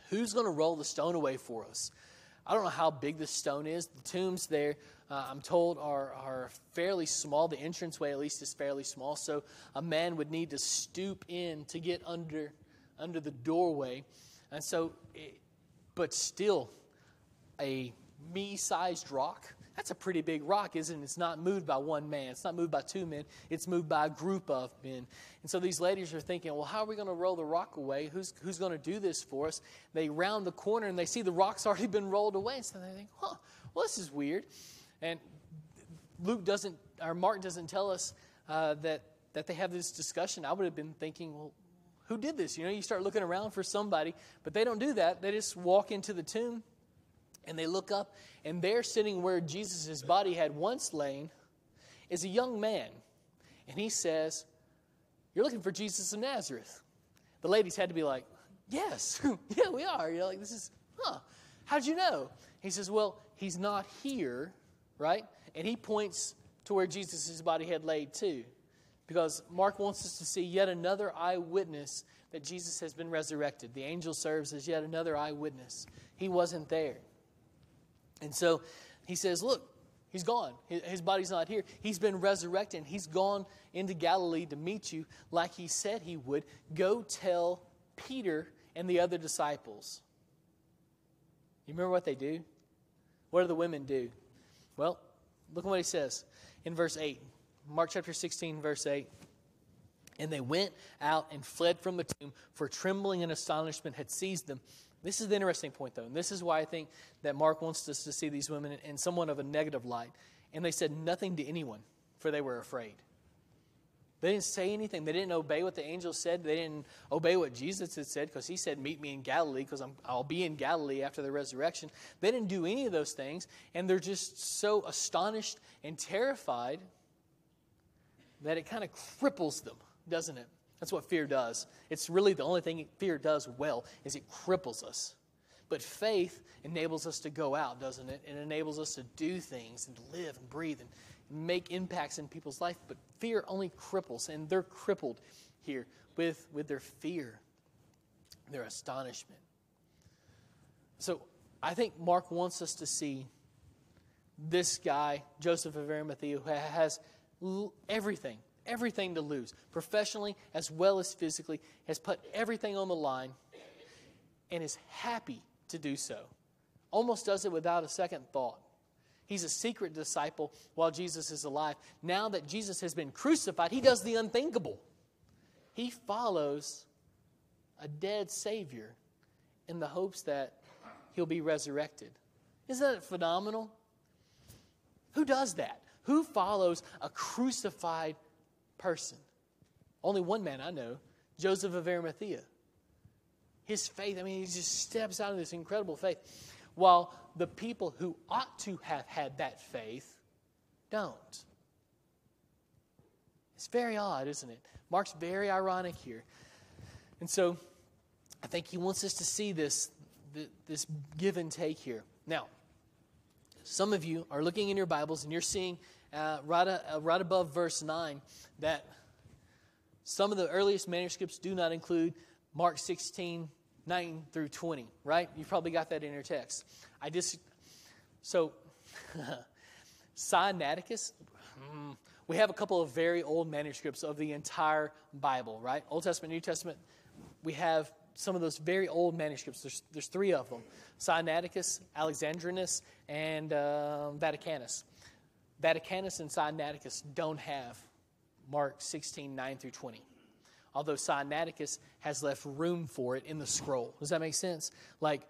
who's going to roll the stone away for us? I don't know how big this stone is. The tombs there, uh, I'm told, are, are fairly small. The entranceway, at least, is fairly small. So a man would need to stoop in to get under, under the doorway. And so, it, but still, a me-sized rock. That's a pretty big rock, isn't it? It's not moved by one man. It's not moved by two men. It's moved by a group of men. And so these ladies are thinking, well, how are we going to roll the rock away? Who's who's going to do this for us? They round the corner and they see the rock's already been rolled away. So they think, huh, well, this is weird. And Luke doesn't, or Mark doesn't tell us uh, that that they have this discussion. I would have been thinking, well, who did this? You know, you start looking around for somebody, but they don't do that. They just walk into the tomb. And they look up, and there sitting where Jesus' body had once lain is a young man. And he says, you're looking for Jesus of Nazareth. The ladies had to be like, yes, yeah, we are. You know, like, this is, huh, how'd you know? He says, well, he's not here, right? And he points to where Jesus' body had laid too. Because Mark wants us to see yet another eyewitness that Jesus has been resurrected. The angel serves as yet another eyewitness. He wasn't there. And so he says, look, he's gone. His body's not here. He's been resurrected. He's gone into Galilee to meet you like he said he would. Go tell Peter and the other disciples. You remember what they do? What do the women do? Well, look at what he says in verse eight. Mark chapter sixteen, verse eight. And they went out and fled from the tomb, for trembling and astonishment had seized them. This is the interesting point, though, and this is why I think that Mark wants us to see these women in somewhat of a negative light. And they said nothing to anyone, for they were afraid. They didn't say anything. They didn't obey what the angel said. They didn't obey what Jesus had said, because he said, meet me in Galilee, because I'm, I'll be in Galilee after the resurrection. They didn't do any of those things, and they're just so astonished and terrified that it kind of cripples them, doesn't it? That's what fear does. It's really the only thing fear does well, is it cripples us. But faith enables us to go out, doesn't it? It enables us to do things and to live and breathe and make impacts in people's life. But fear only cripples, and they're crippled here with, with their fear, their astonishment. So I think Mark wants us to see this guy, Joseph of Arimathea, who has everything, everything to lose, professionally as well as physically, has put everything on the line and is happy to do so. Almost does it without a second thought. He's a secret disciple while Jesus is alive. Now that Jesus has been crucified, he does the unthinkable. He follows a dead Savior in the hopes that he'll be resurrected. Isn't that phenomenal? Who does that? Who follows a crucified person? Only one man I know, Joseph of Arimathea. His faith, I mean, he just steps out of this incredible faith, while the people who ought to have had that faith don't. It's very odd, isn't it? Mark's very ironic here. And so I think he wants us to see this, this give and take here. Now, some of you are looking in your Bibles and you're seeing uh, right, uh, right above verse nine that some of the earliest manuscripts do not include Mark sixteen, nine through twenty, right? You probably got that in your text. I just, so, Sinaiticus, we have a couple of very old manuscripts of the entire Bible, right? Old Testament, New Testament, we have some of those very old manuscripts. There's, there's three of them. Sinaiticus, Alexandrinus, and uh, Vaticanus. Vaticanus and Sinaiticus don't have Mark sixteen, nine through twenty. Although Sinaiticus has left room for it in the scroll. Does that make sense? Like,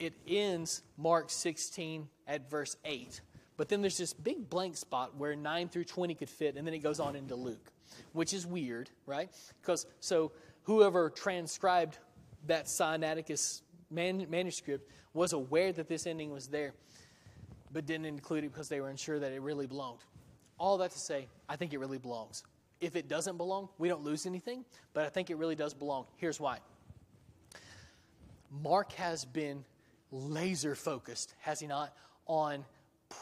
it ends Mark sixteen at verse eight. But then there's this big blank spot where nine through twenty could fit, and then it goes on into Luke. Which is weird, right? Because, so, whoever transcribed that Sinaiticus man, manuscript was aware that this ending was there, but didn't include it because they were unsure that it really belonged. All that to say, I think it really belongs. If it doesn't belong, we don't lose anything, but I think it really does belong. Here's why. Mark has been laser focused, has he not, on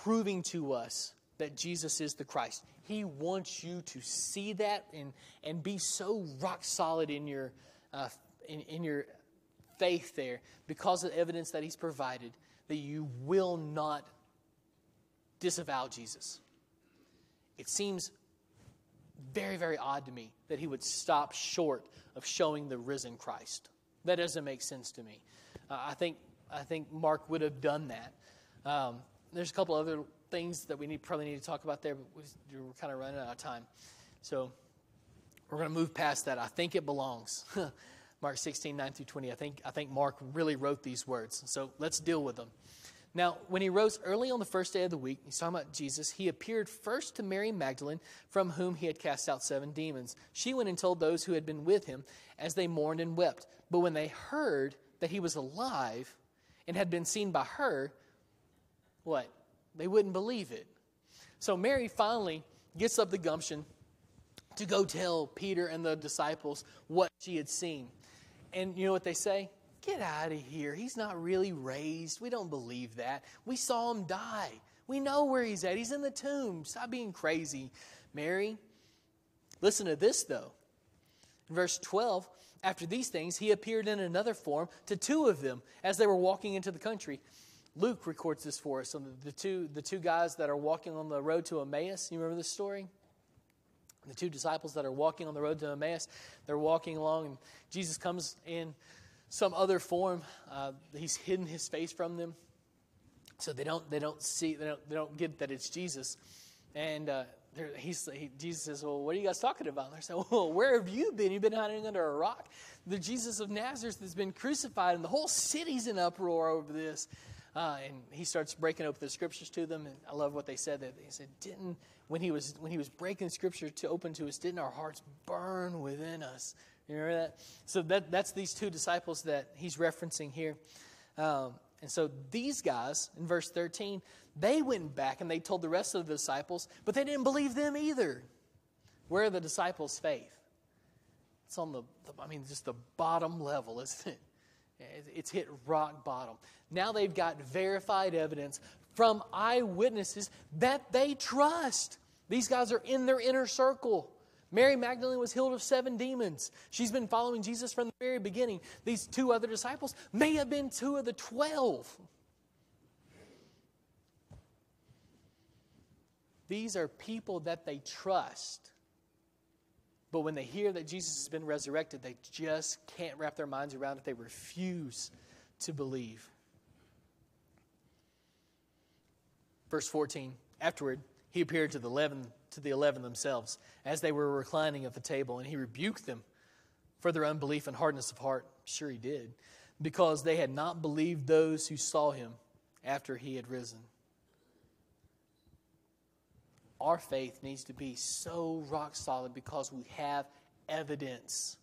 proving to us that Jesus is the Christ. He wants you to see that and, and be so rock solid in your uh, In, in your faith there, because of the evidence that he's provided, that you will not disavow Jesus. It seems very, very odd to me that he would stop short of showing the risen Christ. That doesn't make sense to me. Uh, I think I think Mark would have done that. Um, there's a couple other things that we need probably need to talk about there, but we're, we're kind of running out of time. So we're going to move past that. I think it belongs. Mark sixteen, nine through twenty. I think, I think Mark really wrote these words. So let's deal with them. Now, when he rose early on the first day of the week, he's talking about Jesus, he appeared first to Mary Magdalene, from whom he had cast out seven demons. She went and told those who had been with him as they mourned and wept. But when they heard that he was alive and had been seen by her, what? They wouldn't believe it. So Mary finally gets up the gumption to go tell Peter and the disciples what she had seen. And you know what they say? Get out of here. He's not really raised. We don't believe that. We saw him die. We know where he's at. He's in the tomb. Stop being crazy, Mary. Listen to this, though. In verse twelve, after these things, he appeared in another form to two of them as they were walking into the country. Luke records this for us. So the two, the two guys that are walking on the road to Emmaus. You remember this story? The two disciples that are walking on the road to Emmaus, they're walking along and Jesus comes in some other form. Uh, he's hidden his face from them, so they don't they don't see they don't they don't get that it's Jesus. And uh, he's he, Jesus says, "Well, what are you guys talking about?" And they're saying, "Well, where have you been? You've been hiding under a rock. The Jesus of Nazareth has been crucified, and the whole city's in uproar over this." Uh, and he starts breaking open the scriptures to them, and I love what they said. That they said, "Didn't when he was when he was breaking scripture to open to us, didn't our hearts burn within us?" You remember that? So that that's these two disciples that he's referencing here. Um, and so these guys in verse thirteen, they went back and they told the rest of the disciples, but they didn't believe them either. Where are the disciples' faith? It's on the, the I mean, just the bottom level, isn't it? It's hit rock bottom. Now they've got verified evidence from eyewitnesses that they trust. These guys are in their inner circle. Mary Magdalene was healed of seven demons. She's been following Jesus from the very beginning. These two other disciples may have been two of the twelve. These are people that they trust. But when they hear that Jesus has been resurrected, they just can't wrap their minds around it. They refuse to believe. Verse fourteen, afterward, he appeared to the eleven, to the eleven themselves as they were reclining at the table, and he rebuked them for their unbelief and hardness of heart. Sure he did, because they had not believed those who saw him after he had risen. Our faith needs to be so rock solid because we have evidence.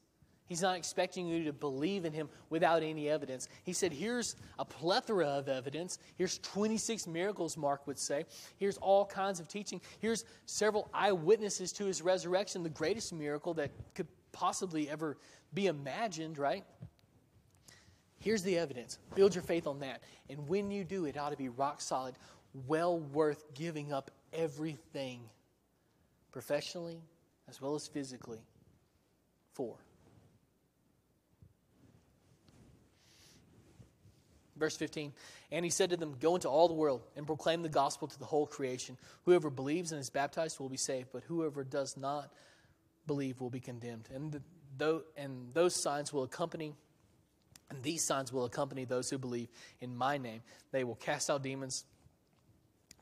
He's not expecting you to believe in him without any evidence. He said, here's a plethora of evidence. Here's twenty-six miracles, Mark would say. Here's all kinds of teaching. Here's several eyewitnesses to his resurrection, the greatest miracle that could possibly ever be imagined, right? Here's the evidence. Build your faith on that. And when you do, it ought to be rock solid, well worth giving up everything, professionally as well as physically, for. Verse fifteen, and he said to them, go into all the world and proclaim the gospel to the whole creation. Whoever believes and is baptized will be saved, but whoever does not believe will be condemned. And, the, though, and those signs will accompany and these signs will accompany those who believe in my name. They will cast out demons.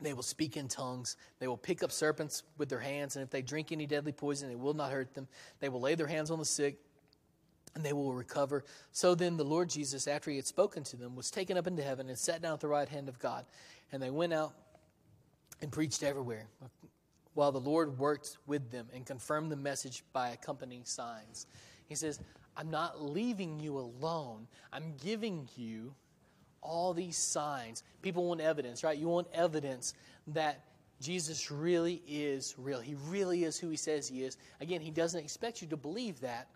They will speak in tongues. They will pick up serpents with their hands. And if they drink any deadly poison, it will not hurt them. They will lay their hands on the sick, and they will recover. So then the Lord Jesus, after he had spoken to them, was taken up into heaven and sat down at the right hand of God. And they went out and preached everywhere, while the Lord worked with them and confirmed the message by accompanying signs. He says, I'm not leaving you alone. I'm giving you all these signs. People want evidence, right? You want evidence that Jesus really is real. He really is who he says he is. Again, he doesn't expect you to believe that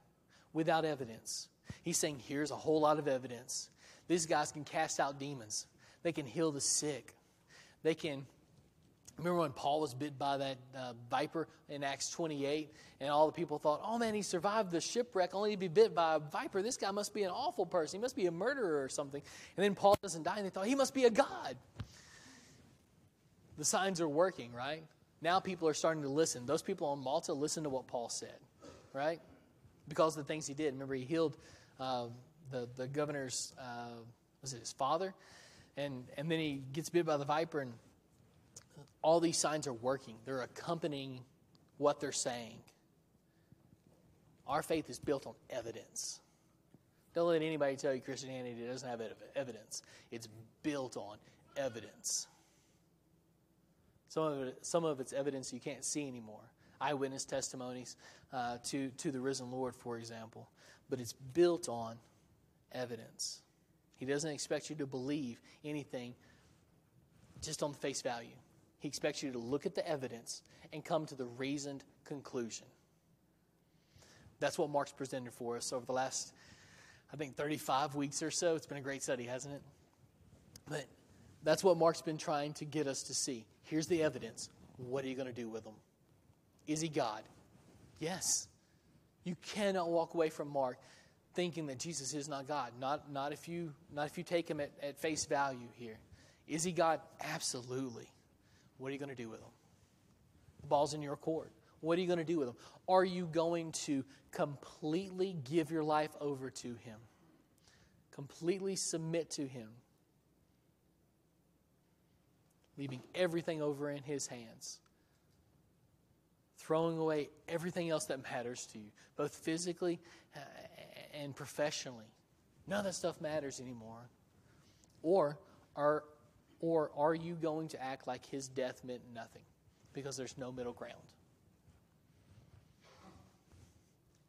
without evidence. He's saying, here's a whole lot of evidence. These guys can cast out demons. They can heal the sick. They can... Remember when Paul was bit by that uh, viper in Acts twenty-eight, and all the people thought, oh man, he survived the shipwreck only to be bit by a viper. This guy must be an awful person. He must be a murderer or something. And then Paul doesn't die, and they thought, he must be a god. The signs are working, right? Now people are starting to listen. Those people on Malta listened to what Paul said, right? Because of the things he did. Remember, he healed uh, the, the governor's, uh, was it his father? And, and then he gets bit by the viper, and all these signs are working. They're accompanying what they're saying. Our faith is built on evidence. Don't let anybody tell you Christianity doesn't have evidence. It's built on evidence. Some of it, some of it's evidence you can't see anymore. Eyewitness testimonies uh, to, to the risen Lord, for example. But it's built on evidence. He doesn't expect you to believe anything just on the face value. He expects you to look at the evidence and come to the reasoned conclusion. That's what Mark's presented for us over the last, I think, thirty-five weeks or so. It's been a great study, hasn't it? But that's what Mark's been trying to get us to see. Here's the evidence. What are you going to do with them? Is he God? Yes. You cannot walk away from Mark thinking that Jesus is not God. Not, not, if, you, not if you take him at, at face value here. Is he God? Absolutely. What are you going to do with them? The ball's in your court. What are you going to do with them? Are you going to completely give your life over to him? Completely submit to him? Leaving everything over in his hands. Throwing away everything else that matters to you, both physically and professionally. None of that stuff matters anymore. Or are Or are you going to act like his death meant nothing? Because there's no middle ground.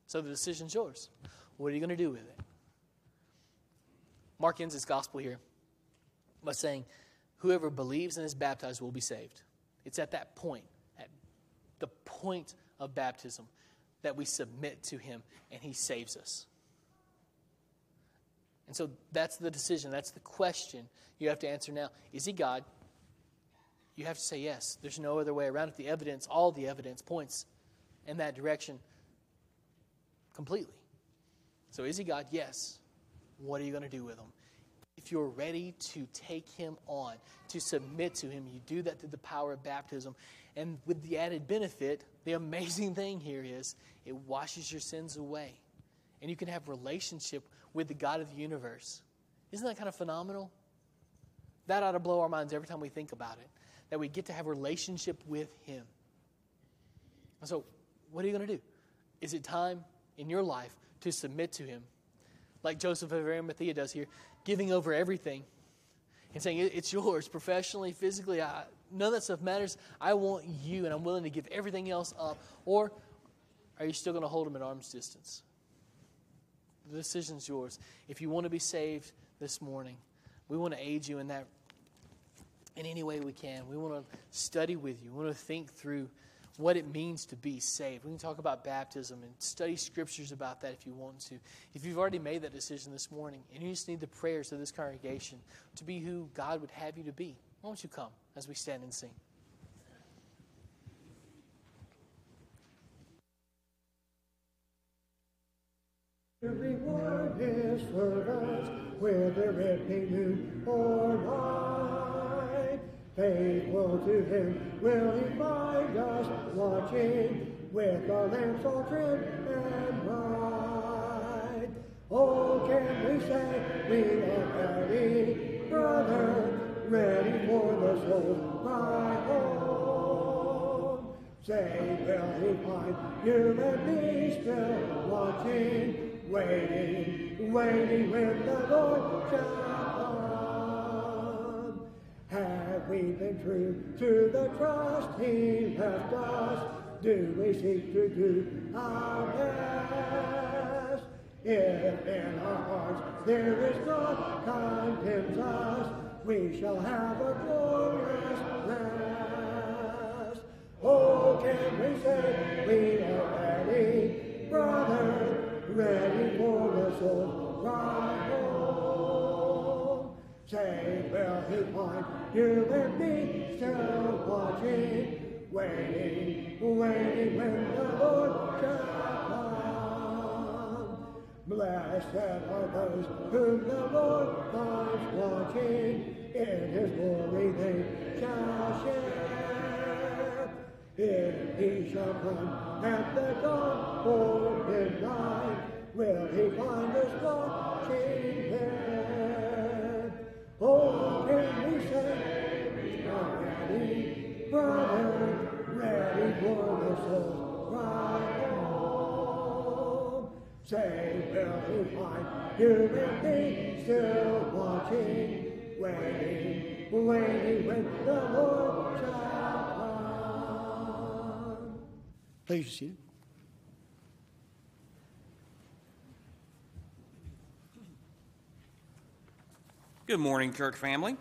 So the decision's yours. What are you going to do with it? Mark ends his gospel here by saying, whoever believes and is baptized will be saved. It's at that point, at the point of baptism, that we submit to him and he saves us. And so that's the decision. That's the question you have to answer now. Is he God? You have to say yes. There's no other way around it. The evidence, all the evidence points in that direction completely. So is he God? Yes. What are you going to do with him? If you're ready to take him on, to submit to him, you do that through the power of baptism. And with the added benefit, the amazing thing here is it washes your sins away. And you can have relationship with the God of the universe. Isn't that kind of phenomenal? That ought to blow our minds every time we think about it, that we get to have a relationship with him. And so what are you going to do? Is it time in your life to submit to him? Like Joseph of Arimathea does here, giving over everything and saying, it's yours, professionally, physically. I, none of that stuff matters. I want you, and I'm willing to give everything else up. Or are you still going to hold him at arm's distance? The decision's yours. If you want to be saved this morning, we want to aid you in that in any way we can. We want to study with you. We want to think through what it means to be saved. We can talk about baptism and study scriptures about that if you want to. If you've already made that decision this morning and you just need the prayers of this congregation to be who God would have you to be, why don't you come as we stand and sing? The reward is for us, whether it be noon or night. Faithful to him will he find us, watching with the lamps all trimmed and bright. Oh, can we say we are ready, brother, ready for the soul, my home? Say, will he find you and me still watching? Waiting, waiting when the Lord shall come. Have we been true to the trust he left us? Do we seek to do our best? If in our hearts there is God condemns us, we shall have a glorious rest. Oh, can we say we are ready, brother? Ready for the soul ride home. Say, will he find you and me still watching, waiting, waiting when the Lord shall come? Blessed are those whom the Lord finds watching, in his glory they shall share. If he shall come at the dawn or midnight, will he find us watching there? Oh, can we say we are ready, brother, ready for the soul ride home? Say, will he find you and me still watching, waiting, waiting when the Lord shall come? Please see. Good morning, church family.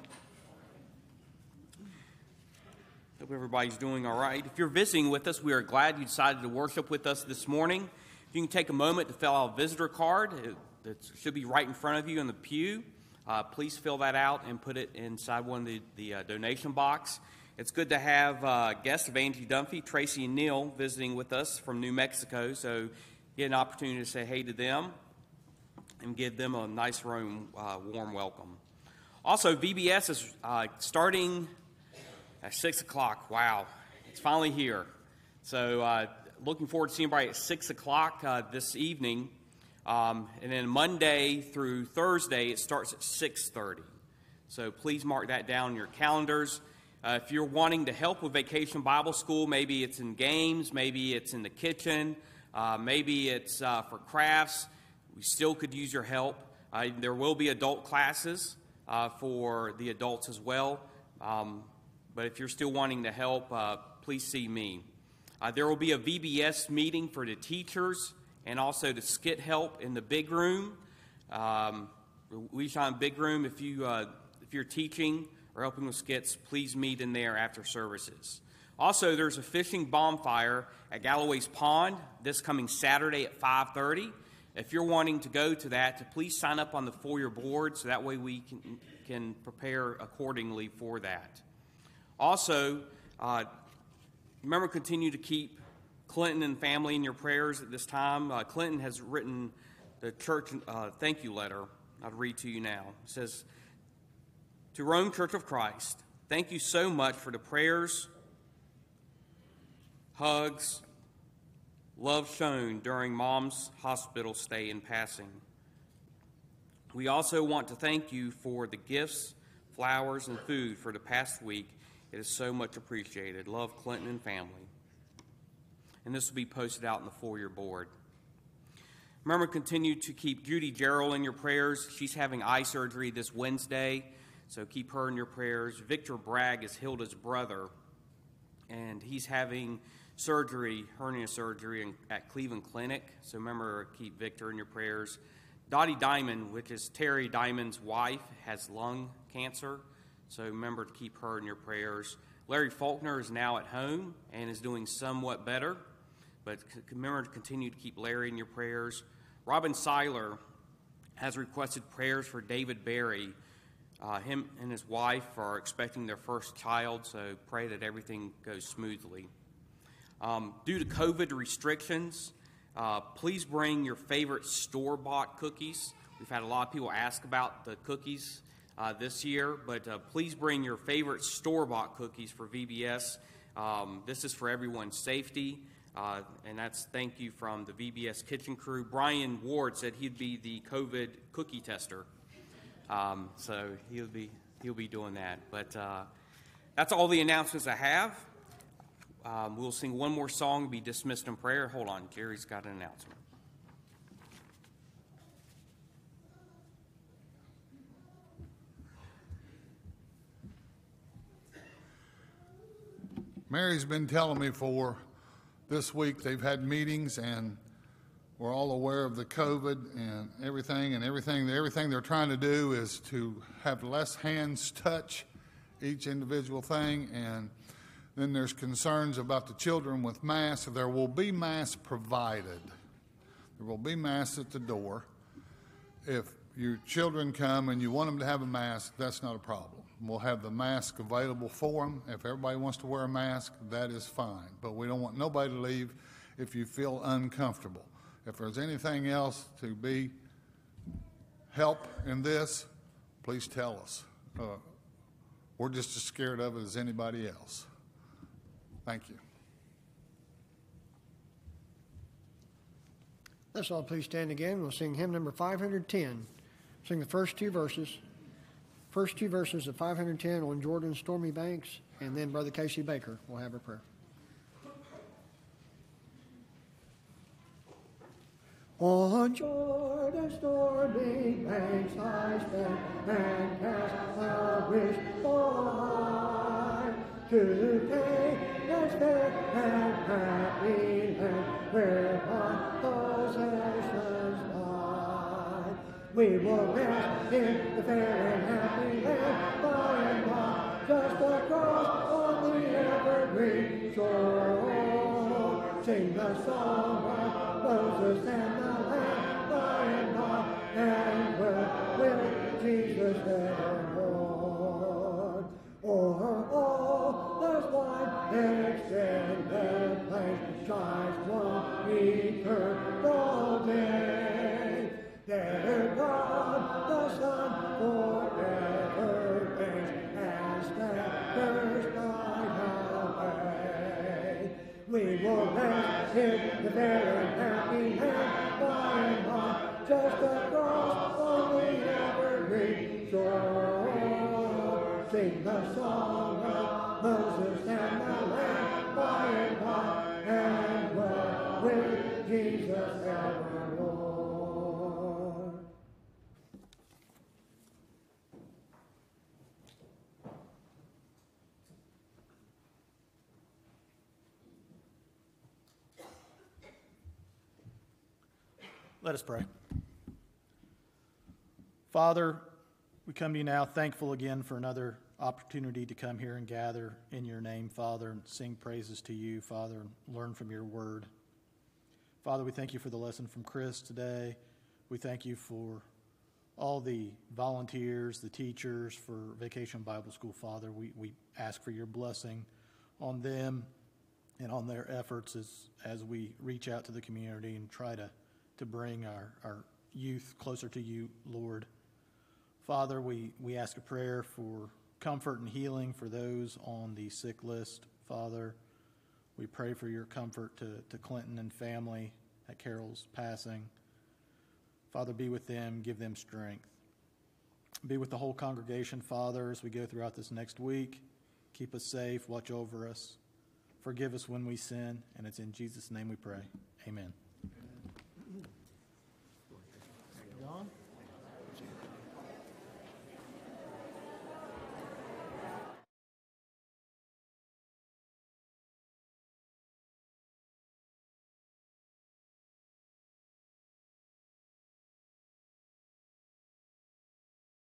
Hope everybody's doing all right. If you're visiting with us, we are glad you decided to worship with us this morning. If you can take a moment to fill out a visitor card that should be right in front of you in the pew, uh, please fill that out and put it inside one of the, the uh, donation box. It's good to have uh, guests of Angie Dunphy, Tracy and Neil visiting with us from New Mexico, so get an opportunity to say hey to them and give them a nice room, uh, warm welcome. Also, V B S is uh, starting at six o'clock. Wow, it's finally here. So uh, looking forward to seeing everybody at six o'clock uh, this evening. Um, and then Monday through Thursday, it starts at six thirty. So please mark that down in your calendars. Uh, if you're wanting to help with Vacation Bible School, maybe it's in games, maybe it's in the kitchen, uh, maybe it's uh, for crafts, we still could use your help. Uh, there will be adult classes. Uh, for the adults as well. Um, but if you're still wanting to help, uh, please see me. Uh, there will be a V B S meeting for the teachers and also the skit help in the big room. Um, we shine big room. If, you, uh, if you're teaching or helping with skits, please meet in there after services. Also, there's a fishing bonfire at Galloway's Pond this coming Saturday at five thirty. If you're wanting to go to that, to please sign up on the foyer board so that way we can, can prepare accordingly for that. Also, uh, remember, continue to keep Clinton and family in your prayers at this time. Uh, Clinton has written the church uh, thank you letter. I'll read to you now. It says, "To Rome Church of Christ, thank you so much for the prayers, hugs, love shown during Mom's hospital stay and passing. We also want to thank you for the gifts, flowers, and food for the past week. It is so much appreciated. Love, Clinton and family." And this will be posted out in the foyer board. Remember, continue to keep Judy Gerald in your prayers. She's having eye surgery this Wednesday, so keep her in your prayers. Victor Bragg is Hilda's brother, and he's having surgery, hernia surgery in, at Cleveland Clinic, so remember, keep Victor in your prayers. Dottie Diamond, which is Terry Diamond's wife, has lung cancer, so remember to keep her in your prayers. Larry Faulkner is now at home and is doing somewhat better, but remember to continue to keep Larry in your prayers. Robin Seiler has requested prayers for David Berry. Uh, him and his wife are expecting their first child, so pray that everything goes smoothly. Um, due to COVID restrictions, uh, please bring your favorite store-bought cookies. We've had a lot of people ask about the cookies uh, this year, but uh, please bring your favorite store-bought cookies for V B S. Um, this is for everyone's safety, uh, and that's thank you from the V B S kitchen crew. Brian Ward said he'd be the COVID cookie tester. Um, so he'll be he'll be doing that. But uh, that's all the announcements I have. Um, we'll sing one more song, be dismissed in prayer. Hold on, Jerry's got an announcement. Mary's been telling me for this week they've had meetings and we're all aware of the COVID and everything, and everything, everything they're trying to do is to have less hands touch each individual thing. And then there's concerns about the children with masks. There will be masks provided. There will be masks at the door. If your children come and you want them to have a mask, that's not a problem. We'll have the mask available for them. If everybody wants to wear a mask, that is fine. But we don't want nobody to leave if you feel uncomfortable. If there's anything else to be help in this, please tell us. Uh, we're just as scared of it as anybody else. Thank you. Let's all please stand again. We'll sing hymn number five hundred ten. Sing the first two verses. First two verses of five hundred ten on Jordan's stormy banks, and then Brother Casey Baker will have a prayer. On Jordan's stormy banks I stand and cast a wish for to Canaan's fair and happy land where my possessions lie. We will rest in the fair and happy land by and by, just across on the evergreen shore. Sing the song of Moses and the Lamb, by and by, and we're with Jesus evermore. O'er all this wide extended plain shines one eternal day. There God the Son forever reigns and stands by Yahweh. We will rest in the very by and by, just across on the evergreen shore. Sing the song of Moses and the Lamb, by and by, and we're with Jesus evermore. Let us pray. Father, we come to you now thankful again for another opportunity to come here and gather in your name, Father, and sing praises to you, Father, and learn from your word. Father, we thank you for the lesson from Chris today, We thank you for all the volunteers, the teachers for Vacation Bible School, Father. We, we ask for your blessing on them and on their efforts as, as we reach out to the community and try to, to bring our, our youth closer to you, Lord. Father, we, we ask a prayer for comfort and healing for those on the sick list, Father. We pray for your comfort to, to Clinton and family at Carol's passing. Father, be with them, give them strength. Be with the whole congregation, Father, as we go throughout this next week. Keep us safe, watch over us. Forgive us when we sin, and it's in Jesus' name we pray. Amen. Amen.